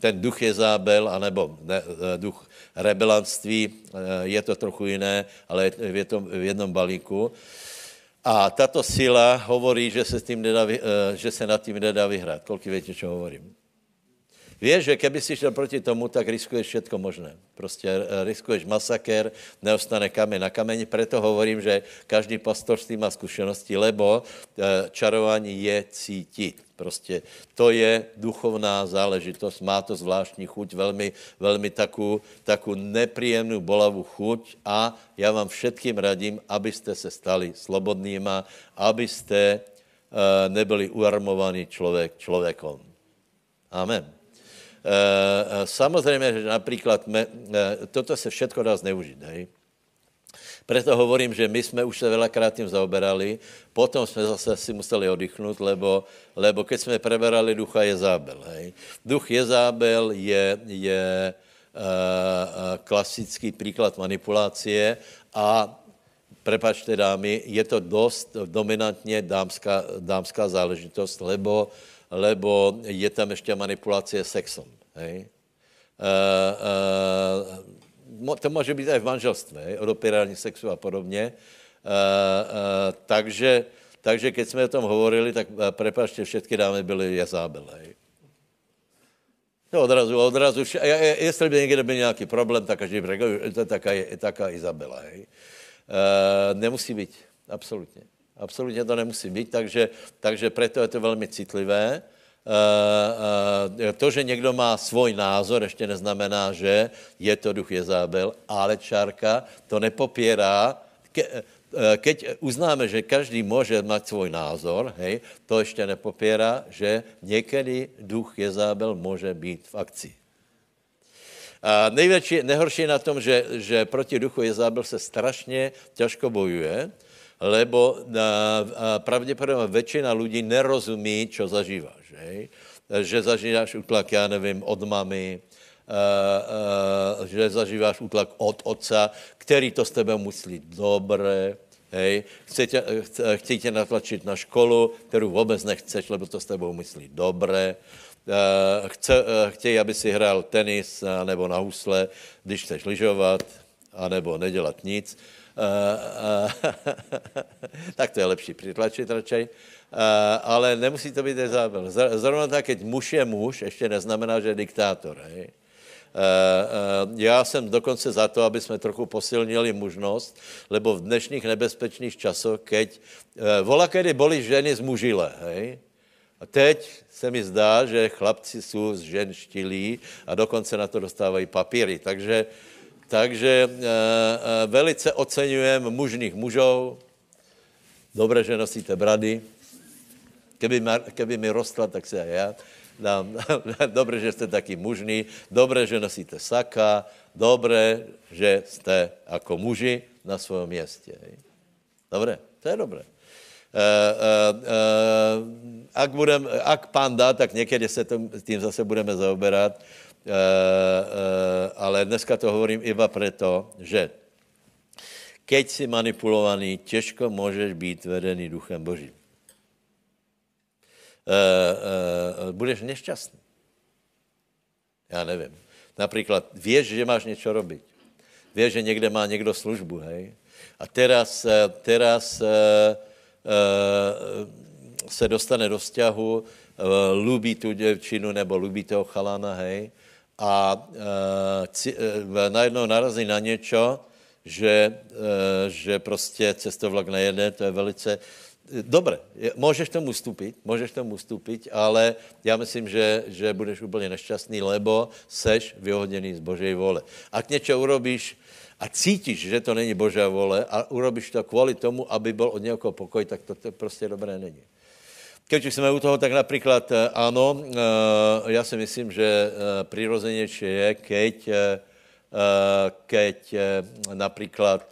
ten duch Jezábel, anebo ne, duch rebelantství, je to trochu jiné, ale je to v jednom balíku. A tato sila hovorí, že se, tým nedá, že se nad tím nedá vyhrát. Koľko viete, čo hovorím? Vieš, že keby si šel proti tomu, tak riskuješ všetko možné. Proste riskuješ masakér, neostane kameň na kameni. Preto hovorím, že každý pastor s tým má skúsenosti, lebo čarovanie je cítiť. Proste to je duchovná záležitosť, má to zvláštní chuť, veľmi, veľmi takú, takú nepríjemnú bolavú chuť, a ja vám všetkým radím, aby ste sa stali slobodnýma, aby ste uh, neboli uarmovaní človek človekom. Amen. Uh, samozrejme, že napríklad me, uh, toto sa všetko dá zneužiť, hej. Preto hovorím, že my sme už sa veľakrát tým zaoberali, potom sme zase si museli oddychnúť, lebo, lebo keď sme preberali ducha Jezábel. Hej. Duch Jezábel je, je e, e, klasický príklad manipulácie a, prepáčte dámy, je to dosť dominantne dámska, dámska záležitosť, lebo, lebo je tam ešte manipulácie sexom. Hej. E, e, To může být i v manželství, odopírání sexu a podobně. E, e, takže, takže keď jsme o tom hovorili, tak prepáčte, všetky dámy byly Jezábelé. To odrazu, odrazu, vše, a, a, jestli by někde byl nějaký problém, tak každý by řekl, že to je taká, taká Izabela. E, nemusí být, absolutně. Absolutně to nemusí být, takže, takže proto je to velmi citlivé. Uh, uh, to, že někdo má svůj názor, ještě neznamená, že je to duch Jezábel, ale čárka to nepopírá. Ke, uh, keď uznáme, že každý může mít svůj názor, hej, to ještě nepopírá, že někdy duch Jezábel může být v akci. A největší, nejhorší je na tom, že, že proti duchu Jezábel se strašně těžko bojuje, lebo pravděpodobně většina lidí nerozumí, čo zažívá. Hej? Že zažíváš útlak, já nevím, od mamy, uh, uh, že zažíváš útlak od otca, který to s tebe myslí dobré, hej? Chcete, chce, chce tě natlačit na školu, kterou vůbec nechceš, lebo to s tebou myslí dobré, uh, chce, uh, chtějí, aby si hrál tenis nebo na husle, když chceš lyžovat, anebo nedělat nic. Uh, uh, tak to je lepší přitlačit radšej. Uh, ale nemusí to být Jezábel. Zrovna tak, keď muž je muž, ještě neznamená, že je diktátor. Hej? Uh, uh, já jsem dokonce za to, aby jsme trochu posilnili mužnost, lebo v dnešních nebezpečných časoch, keď uh, volakedy boli ženy zmužilé, hej? A teď se mi zdá, že chlapci jsou z žen štilí a dokonce na to dostávají papíry. Takže, takže e, e, velice oceňujem mužných mužov. Dobré, že nosíte brady. Keby, keby mi rostla, tak se aj já. Dám. Dobré, že jste taky mužný. Dobré, že nosíte saka. Dobré, že jste jako muži na svém městě. Dobré, to je dobré. Uh, uh, uh, ak, budem, ak pán dá, tak niekedy sa tým zase budeme zaoberať. Uh, uh, ale dneska to hovorím iba preto, že keď si manipulovaný, těžko môžeš byť vedený Duchem Božím. Uh, uh, budeš nešťastný. Ja neviem. Napríklad vieš, že máš niečo robiť. Vieš, že niekde má niekto službu, hej? A teraz... teraz Uh, se dostane do vzťahu, uh, ľubí tú devčinu nebo ľubí toho chalána, hej, a uh, ci, uh, najednou narazí na niečo, že, uh, že proste cestovlak nejede, to je velice... Dobre, je, môžeš tomu vstúpiť, môžeš tomu vstúpiť, ale ja myslím, že, že budeš úplne nešťastný, lebo seš vyhodený z Božej vole. Ak niečo urobíš, a cítíš, že to není Božia vole a urobíš to kvôli tomu, aby bol od niekoho pokoj, tak to proste dobré není. Keď už sme u toho, tak napríklad áno, ja si myslím, že prirozenejšie je, keď, keď napríklad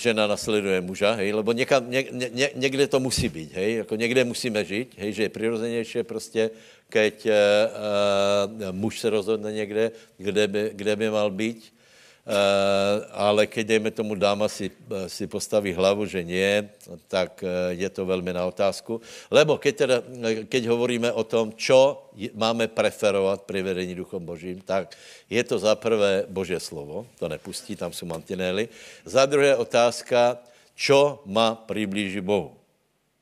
žena nasleduje muža, hej, lebo niekam, nie, nie, niekde to musí byť, hej, ako niekde musíme žiť, hej, že je prirozenejšie proste, keď muž se rozhodne niekde, kde by, kde by mal byť. Uh, ale keď, dejme tomu, dáma si, si postaví hlavu, že nie, tak je to veľmi na otázku. Lebo keď, teda, keď hovoríme o tom, čo máme preferovať pri vedení Duchom Božím, tak je to za prvé Božie slovo, to nepustí, tam sú mantinely. Za druhé otázka, čo ma priblíži Bohu.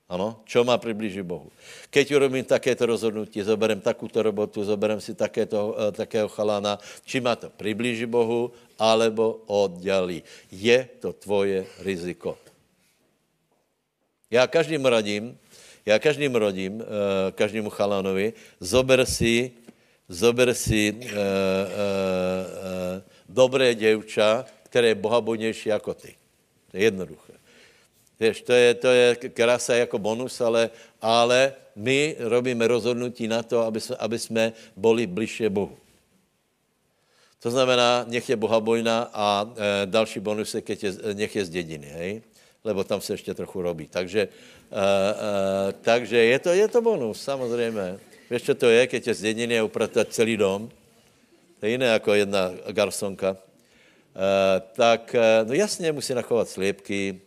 Ano, čo ma priblíži Bohu. Keď urobím takéto rozhodnutie, zoberem takúto robotu, zoberem si takéto, takého chalána, či ma to priblíži Bohu, alebo oddialí. Je to tvoje riziko. Já každým radím, já každým radím, každému chalánovi, zober si, zober si e, e, e, dobré děvča, které je bohabodnější jako ty. To je jednoduché. Vieš, to je, to je krása jako bonus, ale, ale my robíme rozhodnutí na to, aby jsme, aby jsme boli bližšie Bohu. To znamená, nech je bohabojná a e, další bonus je, keď je, nech je z dediny, hej? Lebo tam se ještě trochu robí. Takže, e, e, takže je, to, je to bonus, samozřejmě. Vieš, čo to je, keď je z dediny a upratať celý dom? To je jiné jako jedna garsonka. E, tak, no jasně, musí nachovat sliepky.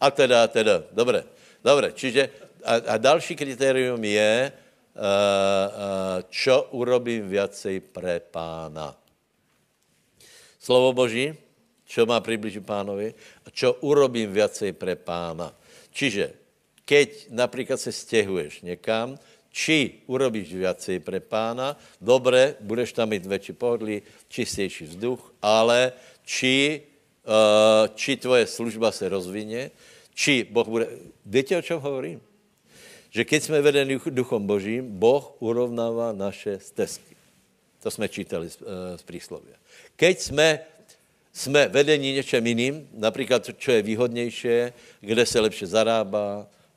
A teda, teda, dobre, dobre. Čiže, a, a další kritérium je, čo urobím viacej pre Pána. Slovo Boží, čo má približiť Pánovi, a čo urobím viacej pre Pána. Čiže, keď napríklad sa stehuješ niekam, či urobíš viacej pre Pána, dobre, budeš tam mít väčší pohodlí, čistejší vzduch, ale či Uh, či tvoje služba se rozvinie, či Boh bude... Viete, o čom hovorím? Že keď sme vedení Duchom Božím, Boh urovnáva naše stezky. To sme čítali z, uh, z príslovia. Keď sme, sme vedení niečím iným, napríklad, čo je výhodnejšie, kde se lepšie zarába, uh,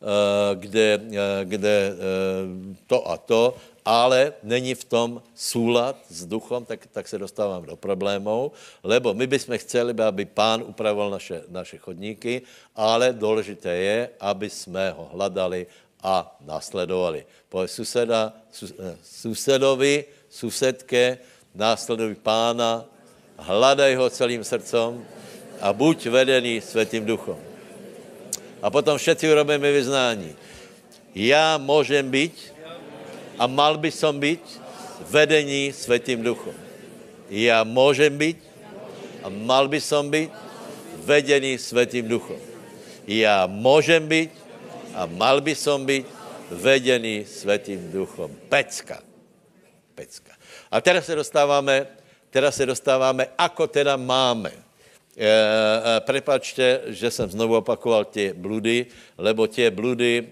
kde, uh, kde uh, to a to, ale není v tom súlad s duchom, tak, tak se dostávám do problémov, lebo my bychom chceli, aby Pán upravoval naše, naše chodníky, ale důležité je, aby jsme ho hledali a nasledovali. Povedz suseda, sus, susedovi, susedke, následuj Pána, hledaj ho celým srdcom a buď vedený Svätým Duchom. A potom všetci urobíme vyznání. Já můžem být a mal by som byť vedený Svätým Duchom. Ja môžem byť a mal by som byť vedený Svätým Duchom. Ja môžem byť a mal by som byť vedený Svätým Duchom. Pecka. Pecka. A teraz sa dostávame, teraz sa dostávame, ako teda máme. Prepačte, že jsem znovu opakoval ty bludy, lebo ty bludy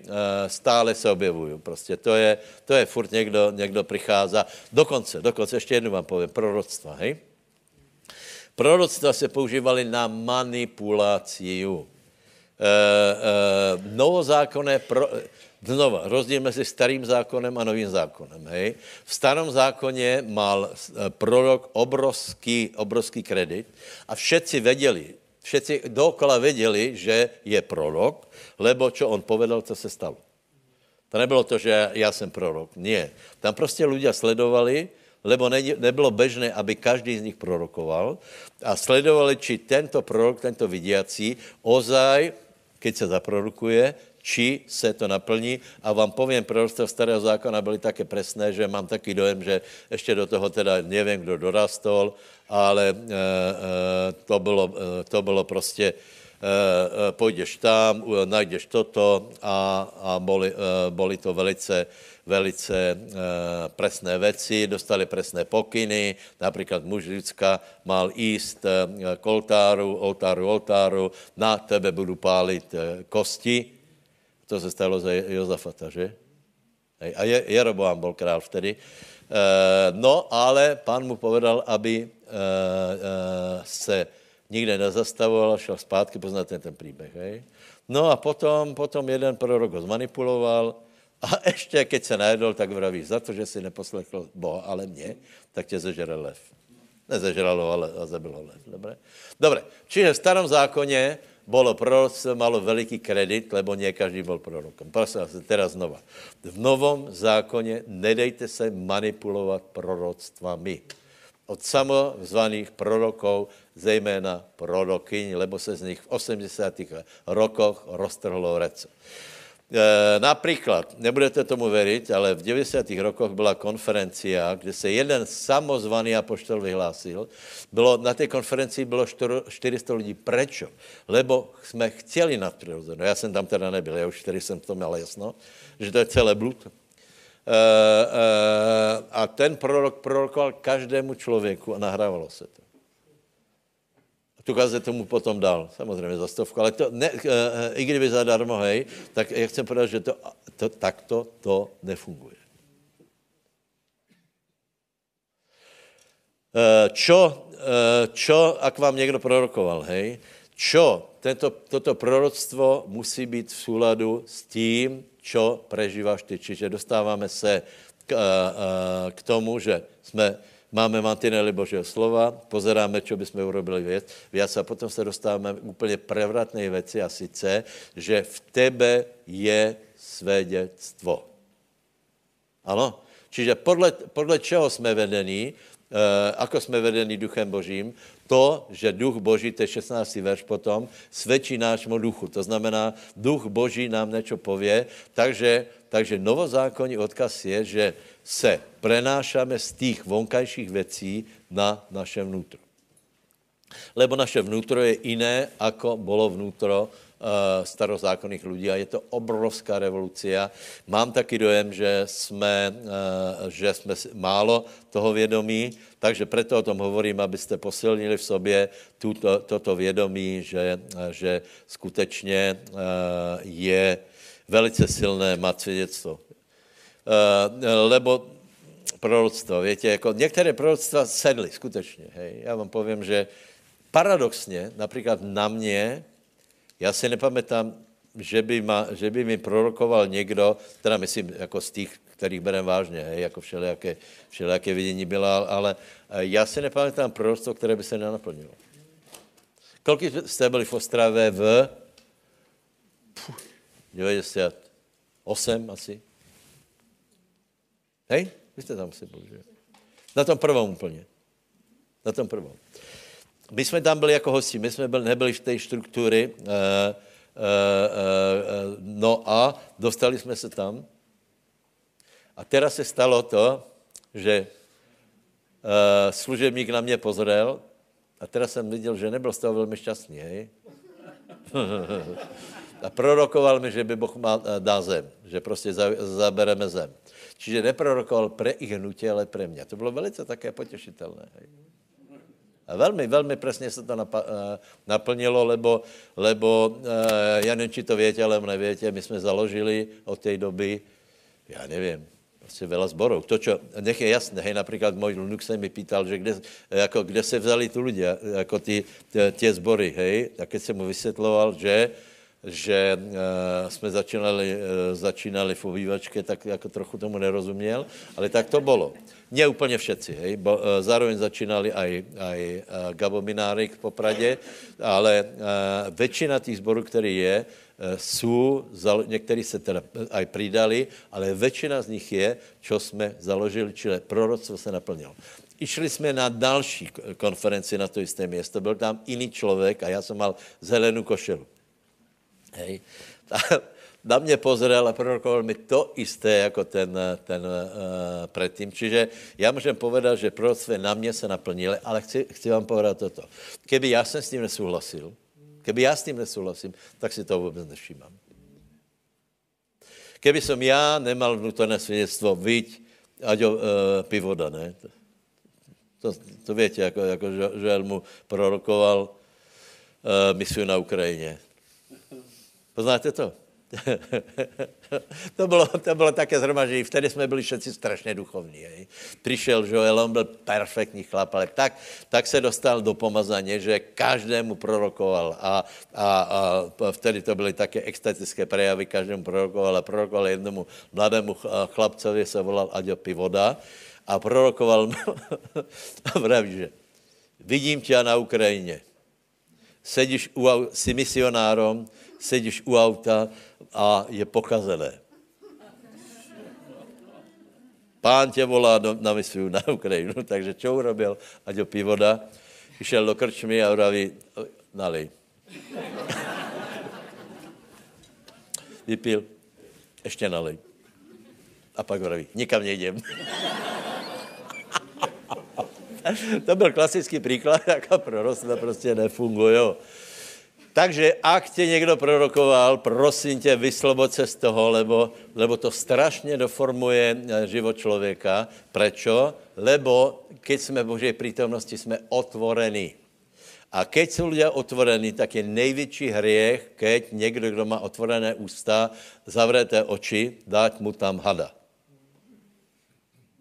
stále se objevují. Prostě to je, to je furt někdo, někdo přichází. Dokonce, dokonce, ještě jednu vám povím, proroctva, hej? Proroctva se používaly na manipulaciu. E, e, novozákonné, pro, znova, rozdíl mezi starým zákonem a novým zákonem, hej? V starom zákoně mal prorok obrovský, obrovský kredit a všetci věděli, všetci dookola věděli, že je prorok, lebo čo on povedal, co se stalo. To nebylo to, že já jsem prorok, nie. Tam prostě ľudia sledovali, lebo nebylo bežné, aby každý z nich prorokoval a sledovali, či tento prorok, tento vidiací, ozaj, keď se zaprorokuje, či se to naplní. A vám poviem, proroctva starého zákona byly také presné, že mám taký dojem, že ještě do toho teda nevím, kdo dorastol, ale e, e, to, bylo, e, to bylo prostě, e, e, půjdeš tam, e, najdeš toto a, a boli, e, boli to velice... velice e, presné veci, dostali presné pokyny, napríklad muž ľudská mal ísť e, k oltáru, oltáru, oltáru, na tebe budú páliť e, kosti. To sa stalo za Jozafata, že? Hej. A Je- Jeroboám bol král vtedy. E, no, ale pán mu povedal, aby e, e, se nikde nezastavoval, šel zpátky, poznáte ten príbeh, hej? No a potom, potom jeden prorok ho zmanipuloval. A ještě, keď se najedol, tak vravíš, za to, že si neposlechl Boha, ale mě, tak tě zežere lev. Nezežeralo, ale zabilo lev. Dobre? Dobre, čiže v starom zákoně bolo proroctvo, malo veliký kredit, lebo nie každý bol prorokom. Prosím vás, teraz znova. V novom zákoně nedejte se manipulovat proroctvami. Od samozvaných prorokov, zejména prorokyň, lebo se z nich v osemdesiatych rokoch roztrhlo reco. E, napríklad, nebudete tomu veriť, ale v deväťdesiatych rokoch byla konferencia, kde se jeden samozvaný apoštol vyhlásil. Bylo, na tej konferencii bylo štyristo ľudí. Prečo? Lebo sme chceli nadprirodzené. Ja som tam teda nebyl, ja už vtedy som v tom mal jasno, že to je celé blúd. E, e, a ten prorok prorokoval každému človeku a nahrávalo se to. Tu kazetu mu potom dal, samozřejmě za stovku, ale to ne, i kdyby zadarmo, hej, tak ja chcem povedať, že to, to, takto to nefunguje. Čo, čo, ak vám někdo prorokoval, hej, čo, tento, toto proroctvo musí být v súladu s tím, čo prežíváš ty, čiže dostáváme se k, k tomu, že jsme... Máme mantinely Božieho slova, pozeráme, čo by sme urobili viac, viac a potom sa dostávame k úplne prevratnej veci a sice, že v tebe je svedectvo. Áno? Čiže podle, podle čeho sme vedení, e, ako sme vedení Duchem Božím, to, že Duch Boží, to je šestnásty verš potom, svedčí nášmu duchu. To znamená, Duch Boží nám niečo povie, takže, takže novozákonný odkaz je, že se prenášame z tých vonkajších vecí na naše vnútro. Lebo naše vnútro je iné, ako bolo vnútro starozákonných ľudí a je to obrovská revolúcia. Mám taký dojem, že sme, že sme málo toho vědomí, takže preto o tom hovorím, abyste posilnili v sobě túto, toto vědomí, že, že skutečně je velice silné mať svedectvo. Uh, lebo proroctvo, viete, ako niektoré proroctva sedli, skutečne, hej. Ja vám poviem, že paradoxne, napríklad na mne, ja si nepamätám, že by, ma, že by mi prorokoval niekto, teda myslím, ako z tých, ktorých berem vážne, hej, ako všelijaké, všelijaké videní bylo, ale ja si nepamätám proroctvo, ktoré by sa nenaplnilo. Koľko ste byli v Ostrave v deväťdesiatosem asi? Hej? Vy ste tam si boli, že? Na tom prvom úplne. Na tom prvom. My sme tam byli ako hosti, my sme byli, nebyli v tej štruktúry, e, e, e, no a dostali sme sa tam. A teraz se stalo to, že e, služebník na mne pozrel a teraz som videl, že nebol z toho veľmi šťastný, hej? A prorokoval mi, že by Boh mal dá zem, že prostě zabereme zem. Čiže neprorokoval pre ich hnutie, ale pre mňa. To bylo velice také potešitelné. Hej. A veľmi, veľmi presne sa to naplnilo, lebo, lebo ja neviem, či to viete, ale neviete, my sme založili od tej doby, ja neviem, proste veľa zborov. To, čo, nech je jasné, hej, napríklad môj vnuk sa mi pýtal, že kde, ako, kde sa vzali tu ľudia, ako tí, tie zbory, hej. A keď som mu vysvetloval, že, že uh, sme začínali, uh, začínali v obývačke, tak ako trochu tomu nerozumiel, ale tak to bolo. Nie úplne všetci, hej, bo uh, zároveň začínali aj, aj uh, Gabominárik v Poprade, ale uh, väčšina tých zborů, který je, uh, sú, niektorí se teda aj pridali, ale väčšina z nich je, čo sme založili, čiže proroctvo se naplnilo. Išli jsme na další konferenci na to isté město, byl tam jiný člověk a já jsem mal zelenou košelu. Hej. Na mě pozrel a prorokoval mi to isté, jako ten, ten uh, predtým. Čiže já můžem povedať, že proroctví na mě se naplnilo, ale chci, chci vám povedať toto. Keby já jsem s tím nesouhlasil, keby já s tím nesouhlasím, tak si to vůbec nevšímám. Keby som já nemal vnútorné svědectvo, viď, Aďo, uh, Pivoda, ne? To, to viete, jako, jako Joel mu prorokoval uh, misiu na Ukrajině. Poznáte to? to, bylo, to bylo také zhromažení. Vtedy jsme byli všetci strašně duchovní. Hej. Přišel Joel, on byl perfektní chlap, ale tak, tak se dostal do pomazání, že každému prorokoval. A, a, a vtedy to byly také extatické prejavy, každému prorokoval a prorokoval jednomu mladému chlapcovi, se volal Aďo Pivoda a prorokoval a praví, že vidím tě na Ukrajině. Sedíš u, si misionárom, sedíš u auta a je pokazené. Pán tě volá do, na misiu na Ukrajinu, takže čo urobil? Aďo Pivoda išel do krčmy a vraví, nalej. Vypil, ještě nalej. A pak vraví, nikam nejdem. To byl klasický príklad, ako proroctva prostě nefungují. Takže ak tě někdo prorokoval, prosím tě, vyslobod se z toho, lebo, lebo to strašně doformuje život člověka. Prečo? Lebo keď jsme v Božej prítomnosti, jsme otvorení. A keď jsou ľudia otvorení, tak je největší hriech, keď někdo, kdo má otvorené ústa, zavřete oči, dát mu tam hada.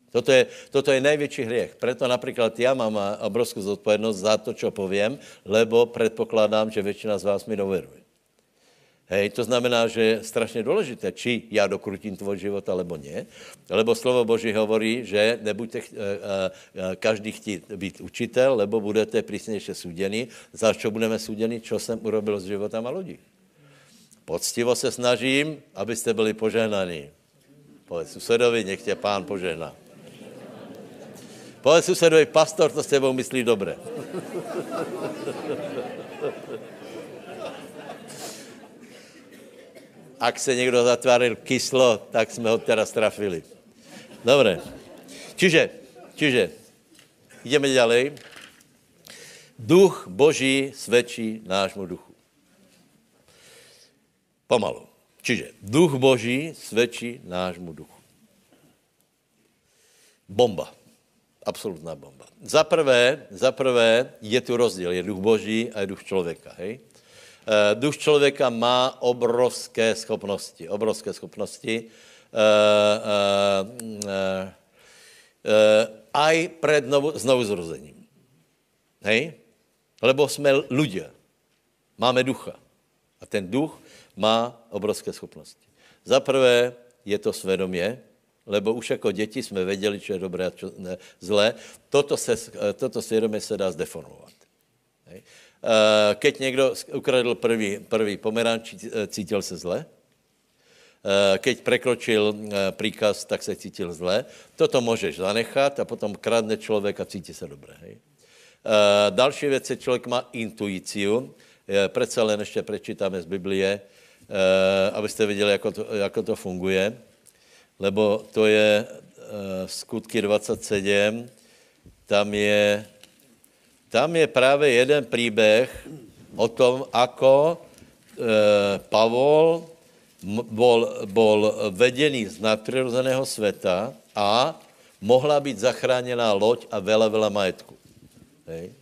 Toto je, toto je najväčší hriech. Preto napríklad ja mám obrovskú zodpovednosť za to, čo poviem, lebo predpokladám, že väčšina z vás mi doveruje. Hej, to znamená, že je strašne dôležité, či ja dokrutím tvoj život, alebo nie. Lebo slovo Boží hovorí, že nebuďte každý chtít byť učiteľ, lebo budete prísnejšie súdení. Za čo budeme súdení? Čo som urobil s životama ľudí. Poctivo sa snažím, aby ste byli požehnaní. Povedz susedovi, nech ťa Pán požehná. Povedz susedovi, pastor to s tebou myslí dobre. Ak sa niekto zatváril kyslo, tak sme ho teraz trafili. Dobre. Čiže, čiže, ideme ďalej. Duch Boží svedčí nášmu duchu. Pomalu. Čiže, duch Boží svedčí nášmu duchu. Bomba. Absolutná bomba. Za prvé, za prvé je tu rozdíl. Je duch Boží a je duch člověka. Hej? E, duch člověka má obrovské schopnosti. Obrovské schopnosti. E, e, e, aj pred novu, znovuzrozením. Hej? Lebo jsme ľudia. Máme ducha. A ten duch má obrovské schopnosti. Za prvé je to svědomie, lebo už jako děti jsme věděli, čo je dobré a čo ne, zlé. Toto, se, toto svědomie se dá zdeformovat. Hej. Keď někdo ukradl prvý, prvý pomeranč, cítil se zle. Keď prekročil príkaz, tak se cítil zle. Toto můžeš zanechat a potom kradne člověk a cítí se dobré. Hej. Další věc je, člověk má intuíciu. Predsa len ještě prečítame z Biblie, abyste viděli, jako to, jako to funguje. Lebo to je uh, skutky dvacet sedm, tam je, tam je právě jeden příběh o tom, ako uh, Pavol bol, bol vedený z nadpřirozeného světa a mohla být zachráněná loď a veľa, veľa majetku. Hej.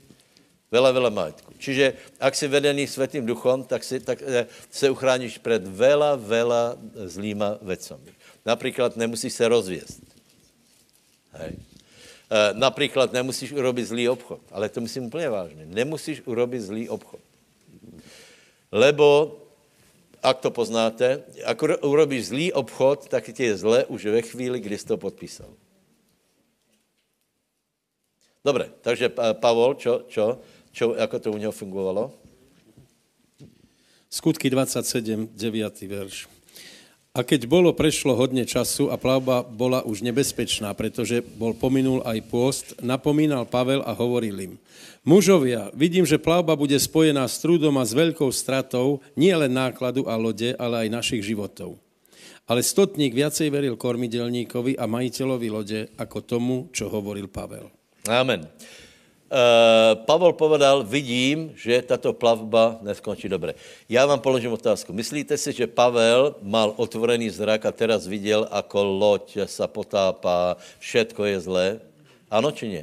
Veľa, veľa majetku. Čiže ak si vedený Svätým Duchom, tak, si, tak e, se uchrániš pred veľa, veľa zlýma vecami. Napríklad nemusíš sa rozviesť. Hej. E, napríklad nemusíš urobiť zlý obchod. Ale to myslím úplne vážne. Nemusíš urobiť zlý obchod. Lebo, ak to poznáte, ak urobíš zlý obchod, tak ti je zle už ve chvíli, kdy jsi to podpísal. Dobre, takže Pavol, čo, čo, čo, ako to u neho fungovalo? Skutky dvadsaťsedem, deviaty verš. A keď bolo, prešlo hodne času a plavba bola už nebezpečná, pretože bol pominul aj pôst, napomínal Pavel a hovoril im. Mužovia, vidím, že plavba bude spojená s trúdom a s veľkou stratou, nie len nákladu a lode, ale aj našich životov. Ale stotník viacej veril kormidelníkovi a majiteľovi lode ako tomu, čo hovoril Pavel. Amen. E, Pavel povedal, vidím, že táto plavba neskončí dobre. Ja vám položím otázku. Myslíte si, že Pavel mal otvorený zrak a teraz videl, ako loď sa potápa, všetko je zlé? Áno, či nie?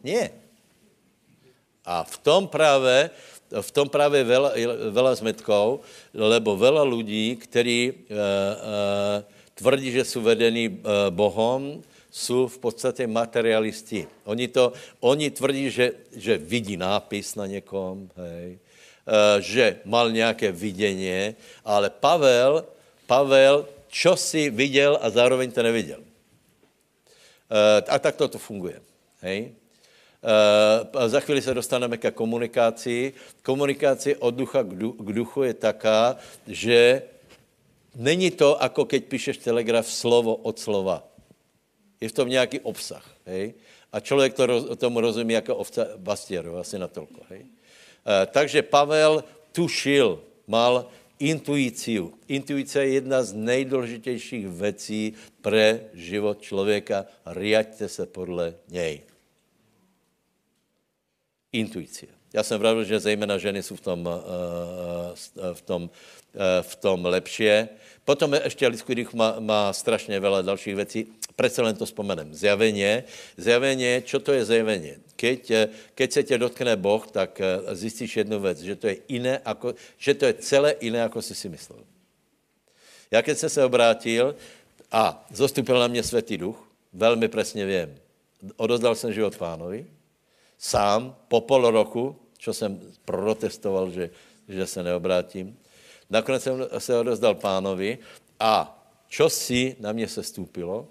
Nie. A v tom práve, v tom práve veľa, veľa zmetkov, lebo veľa ľudí, ktorí e, e, tvrdí, že sú vedení e, Bohom, sú v podstate materialisti. Oni, to, oni tvrdí, že, že vidí nápis na niekom, hej, e, že mal nejaké videnie, ale Pavel, Pavel čo si videl a zároveň to nevidel. E, a tak toto funguje, hej. Uh, za chvíli se dostaneme ke komunikaci. Komunikace od ducha k duchu je taká, že není to, ako keď píšeš telegraf slovo od slova. Je v tom nějaký obsah. Hej? A člověk to roz, tomu rozumí jako ovca Bastierova, asi natolko. Hej? Uh, takže Pavel tušil, mal intuíciu. Intuícia je jedna z nejdůležitějších věcí pre život člověka. Riaďte se podle něj. Intuícia. Ja som vravil, že zejména ženy sú v tom, uh, v tom, uh, v tom lepšie. Potom ešte lidský duch má, má strašne veľa dalších vecí. Predsa len to spomenem. Zjavenie. Zjavenie, čo to je zjavenie? Keď, keď sa ťa dotkne Boh, tak zistíš jednu vec, že to je iné ako, že to je celé iné, ako si si myslel. Ja keď som sa obrátil a zostúpil na mne Svätý Duch, veľmi presne viem. Odozdal som život Pánovi, sám, po pol roku, čo jsem protestoval, že, že se neobrátím. Nakonec jsem se odozdal Pánovi a čo si na mě se stúpilo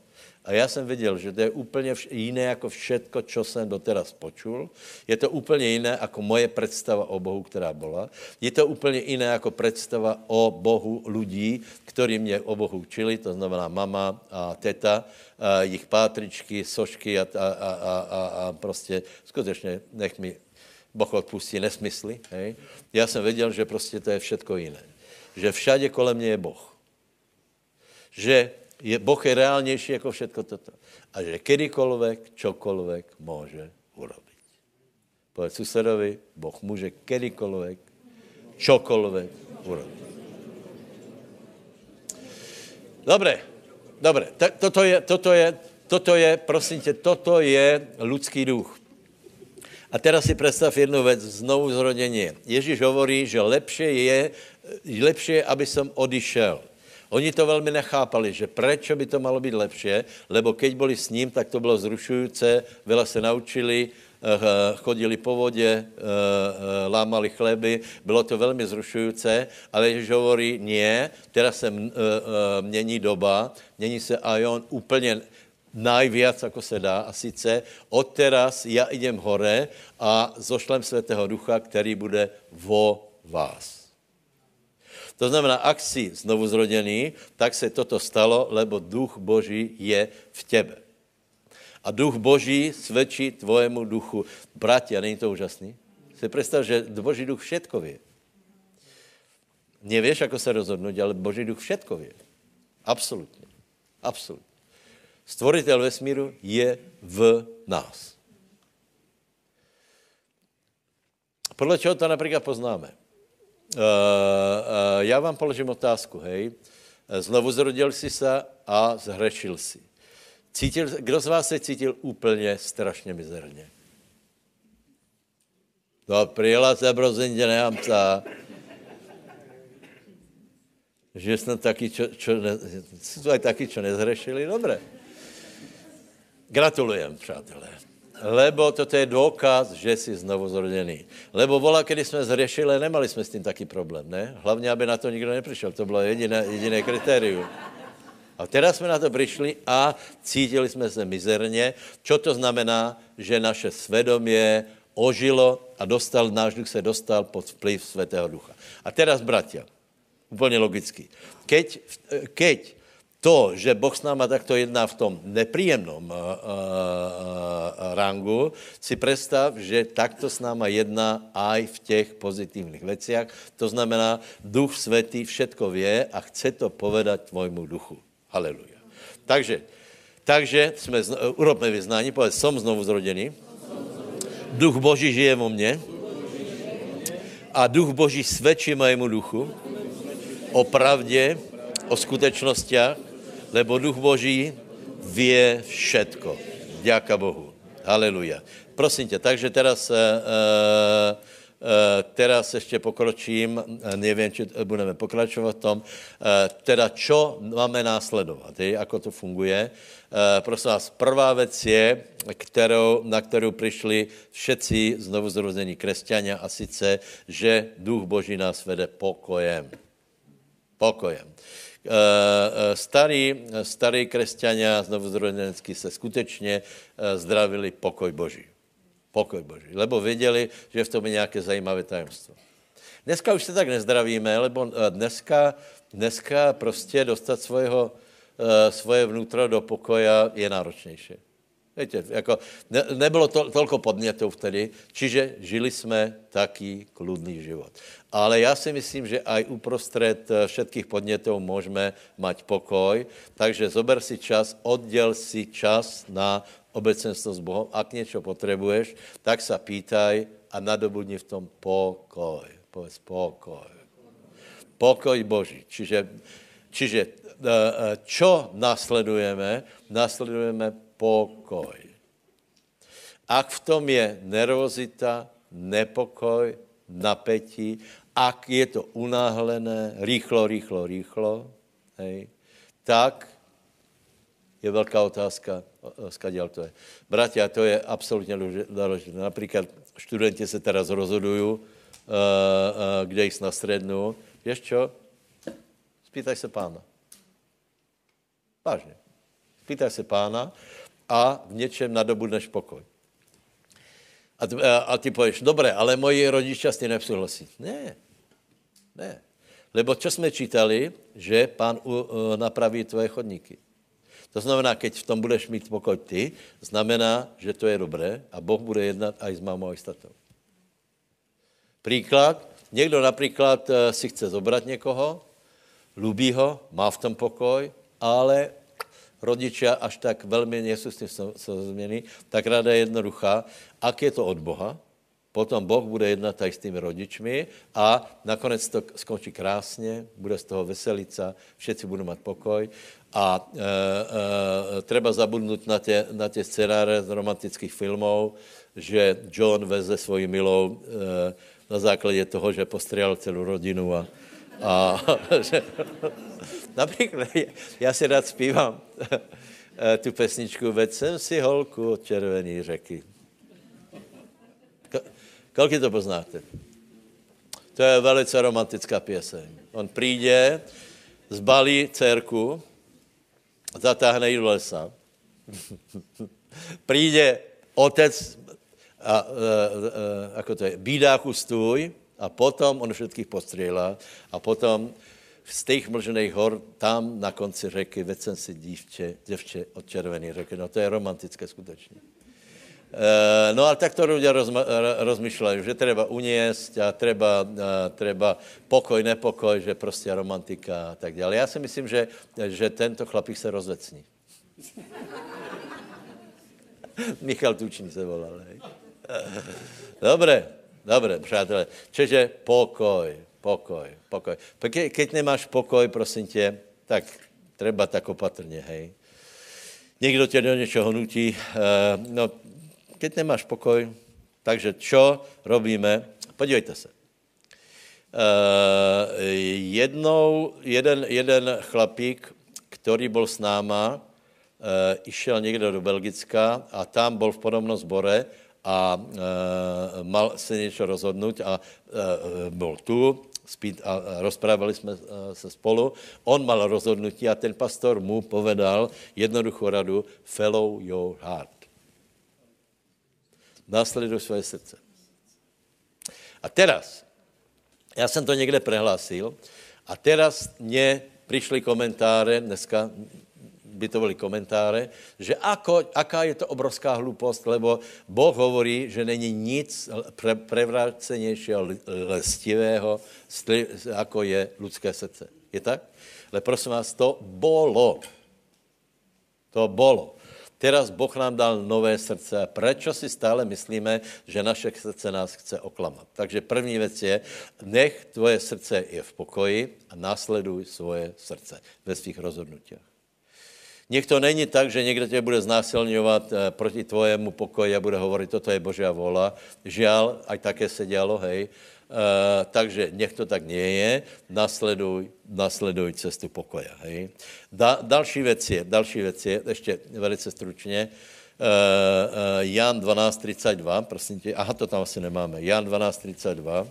a já jsem viděl, že to je úplně vš- jiné jako všetko, čo jsem doteraz počul. Je to úplně jiné jako moje představa o Bohu, která byla. Je to úplně jiné jako představa o Bohu lidí, kteří mě o Bohu učili, to znamená mama a teta, a jejich pátričky, sošky a, a, a, a, a prostě skutečně nech mi Boh odpustí nesmysly. Hej. Já jsem věděl, že prostě to je všetko jiné. Že všade kolem mě je Boh. Že je, Boh je reálnější jako všetko toto. A že kedykoľvek, čokoľvek může urobiť. Povedz susedovi, Boh může kedykoľvek, čokoľvek urobiť. Dobre, dobre, toto je, toto je, toto je, prosím tě, toto je ľudský duch. A teraz si představ jednu věc, znovu zrodenie. Ježíš hovorí, že lepšie je, lepšie je, aby som odišel. Oni to velmi nechápali, že prečo by to malo být lepšie, lebo keď boli s ním, tak to bylo zrušujúce, veľa se naučili, chodili po vodě, lámali chleby, bylo to velmi zrušujúce, ale Ježíš hovorí, nie, teraz se mění doba, mění se ajón úplně najviac, ako se dá, a sice odteraz ja idem hore a zošlem Svätého Ducha, který bude vo vás. To znamená, ak si znovu zrodený, tak se toto stalo, lebo Duch Boží je v tebe. A Duch Boží svedčí tvojemu duchu. Bratia, není to úžasný? Si predstav, že Boží Duch všetko vie. Nevieš, ako sa rozhodnúť, ale Boží Duch všetko vie. Absolutně. Absolutně. Stvoritel vesmíru je v nás. Podle čeho to například poznáme? Uh, uh, já vám položím otázku, hej. Znovu zrodil si se a zhrešil si. Cítil, kdo z vás se cítil úplně strašně mizerně? To přihlaste, prosím tě, nemám psa. Že jsme taky, čo, čo, ne, taky, čo nezhrešili, dobré. Gratulujem, přátelé. Lebo toto je dôkaz, že si znovu zrodený. Lebo vola, kedy sme zriešili, nemali sme s tým taký problém, ne? Hlavne, aby na to nikto neprišiel. To bolo jediné, jediné kritérium. A teraz sme na to prišli a cítili sme sa mizerne. Čo to znamená? Že naše svedomie ožilo a dostal, náš duch sa dostal pod vplyv Svätého Ducha. A teraz, bratia, úplne logicky. Keď, keď to, že Boh s náma takto jedná v tom nepríjemnom uh, uh, uh, rangu, si predstav, že takto s náma jedná aj v těch pozitívnych veciach. To znamená, Duch Svätý všetko vie a chce to povedať tvojmu duchu. Haleluja. Takže, takže sme, uh, urobme vyznání, povedz, som znovu zrodený, Duch Boží žije vo mne a Duch Boží svedčí mojemu duchu o pravde, o skutečnostiach, lebo Duch Boží vie všetko. Ďaká Bohu. Haleluja. Prosím ťa, takže teraz, e, e, teraz ešte pokročím, neviem, či budeme pokračovať v tom, e, teda čo máme následovať, je, ako to funguje. E, prosím vás, prvá vec je, kterou, na ktorú prišli všetci znovuzrodení kresťania, a sice, že Duch Boží nás vede pokojem. Pokojem. Starí, starí kresťania znovuzrodeneckí se skutečně zdravili pokoj Boží. Pokoj Boží. Lebo věděli, že v tom je nějaké zajímavé tajemstvo. Dneska už se tak nezdravíme, lebo dneska, dneska prostě dostat svojho, svoje vnútro do pokoja je náročnější. Víte, jako ne, nebylo to, tolko podnětů vtedy, čiže žili jsme taký kludný život. Ale já si myslím, že aj uprostřed všetkých podnětů můžeme mať pokoj, takže zober si čas, odděl si čas na obecenstvo s Bohem. Ak něco potřebuješ, tak se pýtaj a nadobudni v tom pokoj. Povedz pokoj. Pokoj Boží. Čiže, čiže čo nasledujeme? Nasledujeme pokoj. Ak v tom je nervozita, nepokoj, napětí, ak je to unáhlené, rýchlo, rýchlo, rýchlo, hej, tak je velká otázka, skadiaľ to je. Bratia, to je absolutně dôležité. Napríklad študenti se teraz rozhodujú, kde ísť na strednú. Vieš čo? Spýtaj sa pána. Vážne. Spýtaj sa pána a v něčem nadobudneš pokoj. A, a ty povieš, dobre, ale moji rodičia s tým nesúhlasí. Ne, ne. Lebo čo sme čítali, že pán u, u, napraví tvoje chodníky. To znamená, keď v tom budeš mít pokoj ty, znamená, že to je dobré a Boh bude jednať aj s mámou, aj s tatou. Príklad, niekto napríklad si chce zobrať niekoho, ľubí ho, má v tom pokoj, ale rodičia až tak velmi nejsou s tým srozumění, tak rada je jednoduchá. Ak je to od Boha, potom Boh bude jednat aj s tými rodičmi a nakonec to skončí krásně, bude z toho veselica, všetci budou mít pokoj a e, e, treba zabudnout na tie, na tie scenáře z romantických filmů, že John veze svojí milou e, na základě toho, že postřelil celou rodinu a A, že, napríklad, ja si rád zpívám tu pesničku Veď jsem si holku od červený řeky. Ko, koľko to poznáte? To je velice romantická pěseň. On príde, zbalí dcerku, zatáhne ji do lesa. Príde otec, a, a, a, ako to je, bídáku stůj, a potom on všetkých postřelá a potom z těch mlžených hor tam na konci řeky veď jsem si dívče, děvče od červený řeky. No to je romantické skutečně. E, no ale tak to ľudia rozmýšľajú, že treba uniesť a treba, a treba pokoj, nepokoj, že prostě romantika a tak dále. Já si myslím, že, že tento chlapík se rozvecní. Michal Tučný se volal. Hej. Dobré. Dobre, přátelé. Čiže pokoj, pokoj, pokoj. Ke, keď nemáš pokoj, prosím tě, tak treba tak opatrně, hej. Někdo tě do něčeho nutí. E, no, keď nemáš pokoj, Takže čo robíme? Podívejte se. Uh, jednou, jeden, jeden chlapík, který byl s náma, uh, išel někde do Belgicka a tam byl v podobnom zbore a uh, mal se něco rozhodnout a uh, byl tu, spít a, a rozprávali jsme uh, se spolu. On mal rozhodnutí a ten pastor mu povedal jednoduchou radu: follow your heart. Následuj svoje srdce. A teraz, já jsem to někde prehlásil, a teraz mě přišly komentáře, dneska by to byly komentáře, že ako, aká je to obrovská hlupost, lebo Boh hovorí, že není nic pre, prevrácenějšího, lestivého, stli, ako je ľudské srdce. Je tak? Ale prosím vás, to bolo. To bolo. Teraz Boh nám dal nové srdce. A prečo si stále myslíme, že naše srdce nás chce oklamat? Takže první věc je, nech tvoje srdce je v pokoji a následuj svoje srdce ve svých rozhodnutiach. Nech to není tak, že někdo tě bude znásilňovat proti tvojemu pokoji a bude hovorit, toto je Božia vola. Žiaľ, aj také se dělalo, hej. Uh, takže nech to tak nie je, nasleduj, nasleduj cestu pokoja. Hej. Da, další věc je, další věc je, ještě velice stručně, uh, uh, Jan dvanásť tridsaťdva, prosím tě, aha, to tam asi nemáme, Jan dvanásť tridsaťdva,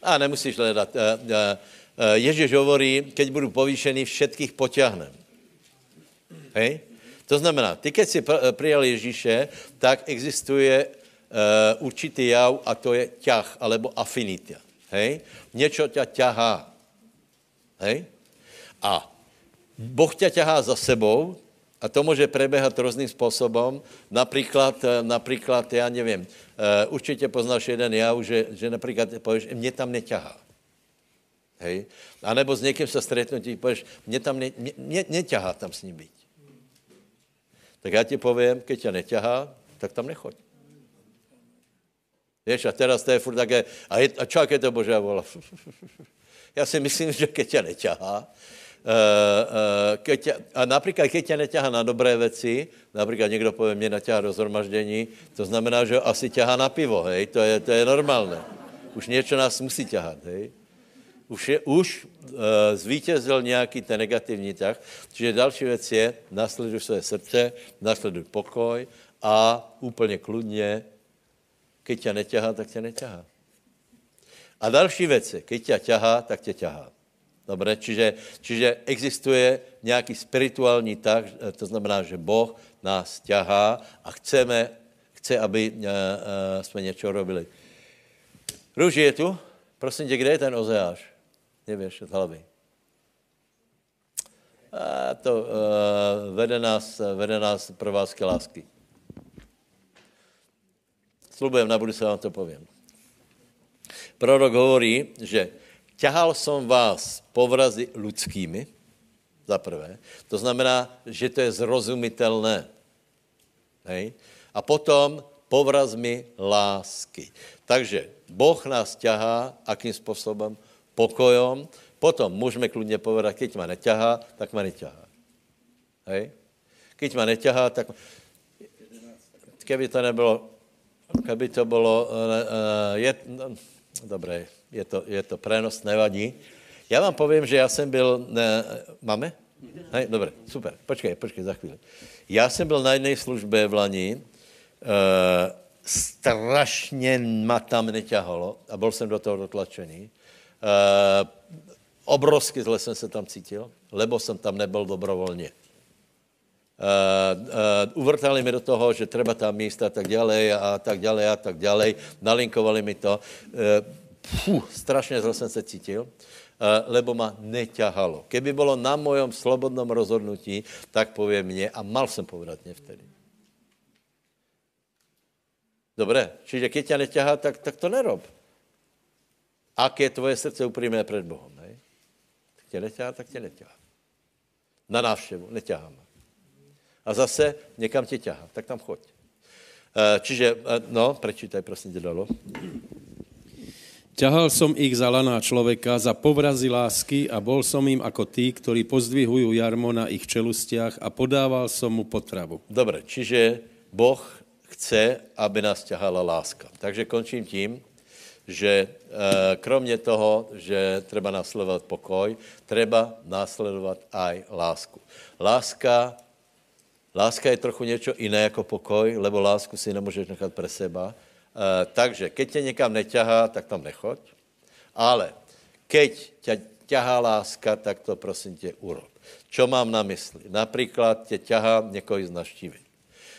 a nemusíš hledat, uh, uh, uh, Ježíš hovorí, keď budu povýšený, všetkých potiahnem. Hej? To znamená, ty, keď si prijal Ježíše, tak existuje Uh, určitý jav a to je ťah, alebo afinita. Hej? Niečo ťa ťahá. Hej? A Boh ťa ťahá za sebou a to môže prebehať rôznym spôsobom. Napríklad, napríklad ja neviem, uh, určite poznáš jeden jav, že, že napríklad povieš, mne tam neťahá. Hej? A nebo s niekým sa stretnutí, povieš, mne tam ne, ne, ne, neťahá tam s ním byť. Tak ja ti poviem, keď ťa neťahá, tak tam nechoď. Vieš, a teraz to je furt také, a, je, a čo, aké to Božia vola? Ja si myslím, že keď ťa neťahá, uh, uh, keď ťa, a napríklad keď ťa neťahá na dobré veci, napríklad niekto povie, mne naťahá do zhromaždení, to znamená, že asi ťahá na pivo, hej, to je, to je normálne. Už niečo nás musí ťahať, hej. Už, je, už uh, zvítězil nějaký ten negativní ťah, čiže další vec je, nasleduj svoje srdce, nasleduj pokoj a úplne kľudne, keď ťa neťahá, tak ťa neťahá. A další vec je, keď ťa ťahá, tak ťa ťahá. Dobre, čiže, čiže existuje nejaký spirituální tah, to znamená, že Boh nás ťahá a chceme, chce, aby uh, uh, sme niečo robili. Rúži je tu? Prosím te, kde je ten Ozeáš? Nevieš od hlavy. A to uh, vede nás, vede nás provázky lásky. Sľubujem, na budúce vám to poviem. Prorok hovorí, že ťahal som vás povrazy ľudskými, za prvé. To znamená, že to je zrozumitelné. Hej? A potom povrazmi lásky. Takže Boh nás ťahá, akým spôsobom? Pokojom. Potom môžeme kľudne povedať, keď ma neťahá, tak ma neťahá. Hej? Keď ma neťahá, tak... Keby to nebolo... Keby to bolo... Je, no, dobre, je to, je to prenos, nevadí. Ja vám poviem, že ja som byl... Ne, máme? Hej, dobre, super. Počkej, počkej, za chvíľu. Ja som byl na jednej službe v Lani. E, strašne ma tam neťahalo a bol som do toho dotlačený. E, obrovsky zle som sa tam cítil, lebo som tam nebol dobrovoľne. Uh, uh, uvrtali mi do toho, že treba tam ísť a tak ďalej a tak ďalej a tak ďalej. Nalinkovali mi to. Uh, pfú, strašne zle som sa cítil, uh, lebo ma neťahalo. Keby bolo na mojom slobodnom rozhodnutí, tak povie mne a mal som povedať nevtedy. Dobre, čiže keď ťa neťahá, tak, tak to nerob. Ak je tvoje srdce uprímné pred Bohom, hej? Tak ťa neťahá, tak ťa neťahá. Na návštevu neťahá ma. A zase niekam ti ťahá, tak tam choď. Čiže, no, prečítaj, prosím, dalo. Ťahal som ich za laná človeka, za povrazy lásky a bol som im ako tí, ktorí pozdvihujú jarmo na ich čelustiach a podával som mu potravu. Dobre, čiže Boh chce, aby nás ťahala láska. Takže končím tím, že kromě toho, že treba následovat pokoj, treba následovat aj lásku. Láska, láska je trochu něco jiné jako pokoj, lebo lásku si nemůžeš nechat pre seba. Takže keď tě někam neťahá, tak tam nechoď, ale keď tě ťahá láska, tak to prosím tě urob. Čo mám na mysli? Například tě ťahá někoho navštívit.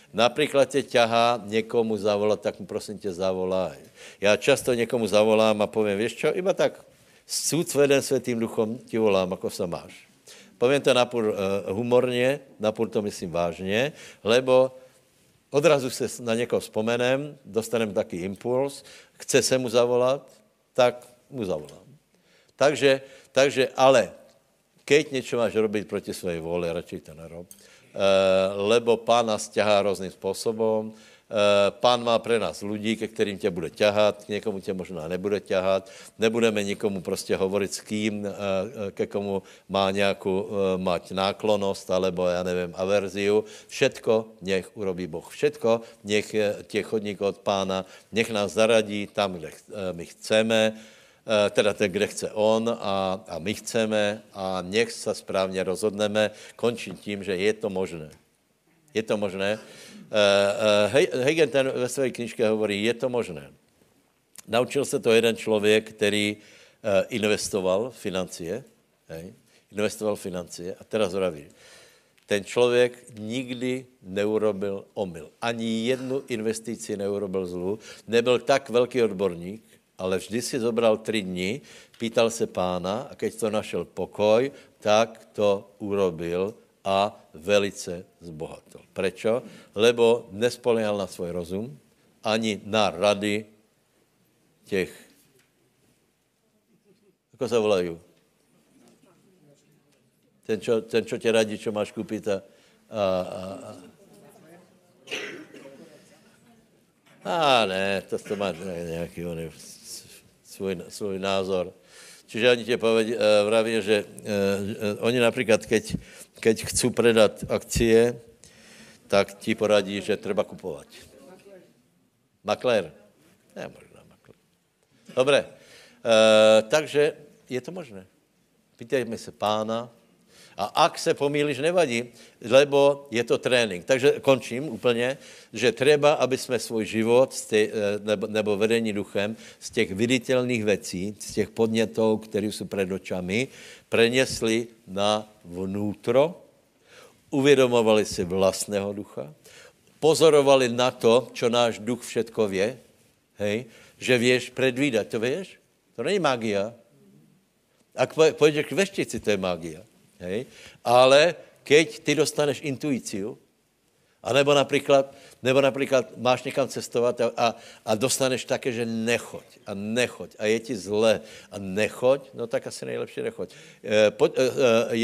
Napríklad te ťahá niekomu zavolať, tak mu prosím te zavolaj. Ja často niekomu zavolám a poviem, vieš čo, iba tak súcveden svätým duchom ti volám, ako sa máš. Poviem to napúr humorne, napúr to myslím vážne, lebo odrazu sa na niekoho spomenem, dostanem taký impuls, chce sa mu zavolať, tak mu zavolám. Takže, takže ale keď niečo máš robiť proti svojej vôle, radšej to nerob. Lebo Pán nás ťahá rôznym spôsobom. Pán má pre nás ľudí, ke ktorým ťa bude ťahať, k niekomu ťa možná nebude ťahať, nebudeme nikomu proste hovoriť s kým, ke komu má nejakú mať náklonosť, alebo ja neviem, averziu. Všetko nech urobí Boh. Všetko nech tie chodníky od Pána, nech nás zaradí tam, kde my chceme, teda ten, kde chce on a, a my chceme a nech sa správne rozhodneme. Končím tím, že je to možné. Je to možné. Hagin ten ve svojej knižke hovorí, je to možné. Naučil sa to jeden človek, ktorý investoval financie. Hej? Investoval financie a teraz hovorí, ten člověk nikdy neurobil omyl. Ani jednu investíci neurobil zlu. Nebyl tak velký odborník, ale vždy si zobral tri dny, pýtal se Pána a keď to našel pokoj, tak to urobil a velice zbohatol. Prečo? Lebo nespoliehal na svoj rozum, ani na rady těch, ako sa volajú? Ten, čo, ten, čo ti radí, čo máš kúpiť a... a, a. Á, ne, to, to máš nejaký oný... Svoj, svoj názor. Čiže oni te povedia, eh, vravia, že eh, oni napríklad, keď, keď chcú predať akcie, tak ti poradí, že treba kupovať. Maklér. Ne, možná maklér. Dobre. Eh, takže je to možné. Pýtajme sa Pána. A ak sa pomýliš, nevadí, lebo je to tréning. Takže končím úplne, že treba, aby sme svoj život tý, nebo, nebo vedení duchem z tých viditeľných vecí, z tých podnetov, ktoré sú pred očami, preniesli na vnútro, uvedomovali si vlastného ducha, pozorovali na to, čo náš duch všetko vie, hej, že vieš predvídať, to vieš? To není magia. Ak pôjdeš k veštici, to je magia. Hej. Ale keď ty dostaneš intuíciu, anebo napríklad, nebo napríklad máš niekam cestovať a, a dostaneš také, že nechoď a nechoď a je ti zle a nechoď, no tak asi najlepšie nechoď. E, po, e,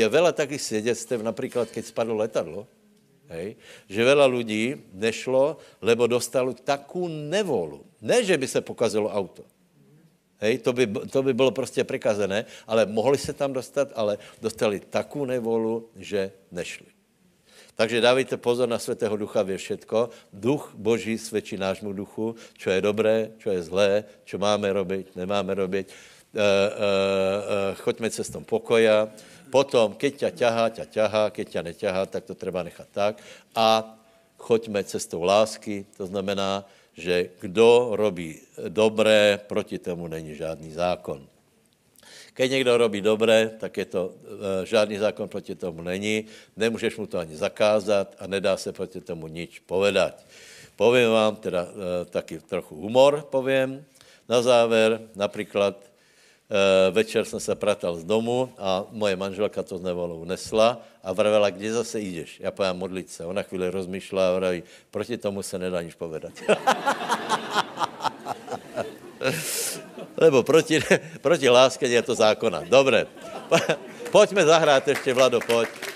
je veľa takých svedectiev, napríklad keď spadlo letadlo, hej, že veľa ľudí nešlo, lebo dostalo takú nevolu. Ne, že by sa pokazilo auto. Hej, to by, to by bolo proste prikazené, ale mohli sa tam dostať, ale dostali takú nevolu, že nešli. Takže dávajte pozor na Svätého Ducha, vie všetko. Duch Boží svedčí nášmu duchu, čo je dobré, čo je zlé, čo máme robiť, nemáme robiť. E, e, e, choďme cestom pokoja. Potom, keď ťa ťahá, ťa ťahá, keď ťa neťahá, tak to treba nechať tak. A choďme cestou lásky, to znamená, že kdo robí dobré, proti tomu není žádný zákon. Keď někdo robí dobré, tak je to, e, žádný zákon proti tomu není, nemůžeš mu to ani zakázat a nedá se proti tomu nič povedať. Poviem vám, teda e, taky trochu humor poviem, na záver, napríklad e, večer jsem se pratal z domu a moje manželka to z nevolou unesla a vrvela, kde zase ideš? Ja poviem modliť sa. Ona chvíle rozmýšľa a vraví, proti tomu sa nedá nič povedať. Lebo proti, proti láske je to zákona. Dobre, poďme zahrať ešte, Vlado, poď.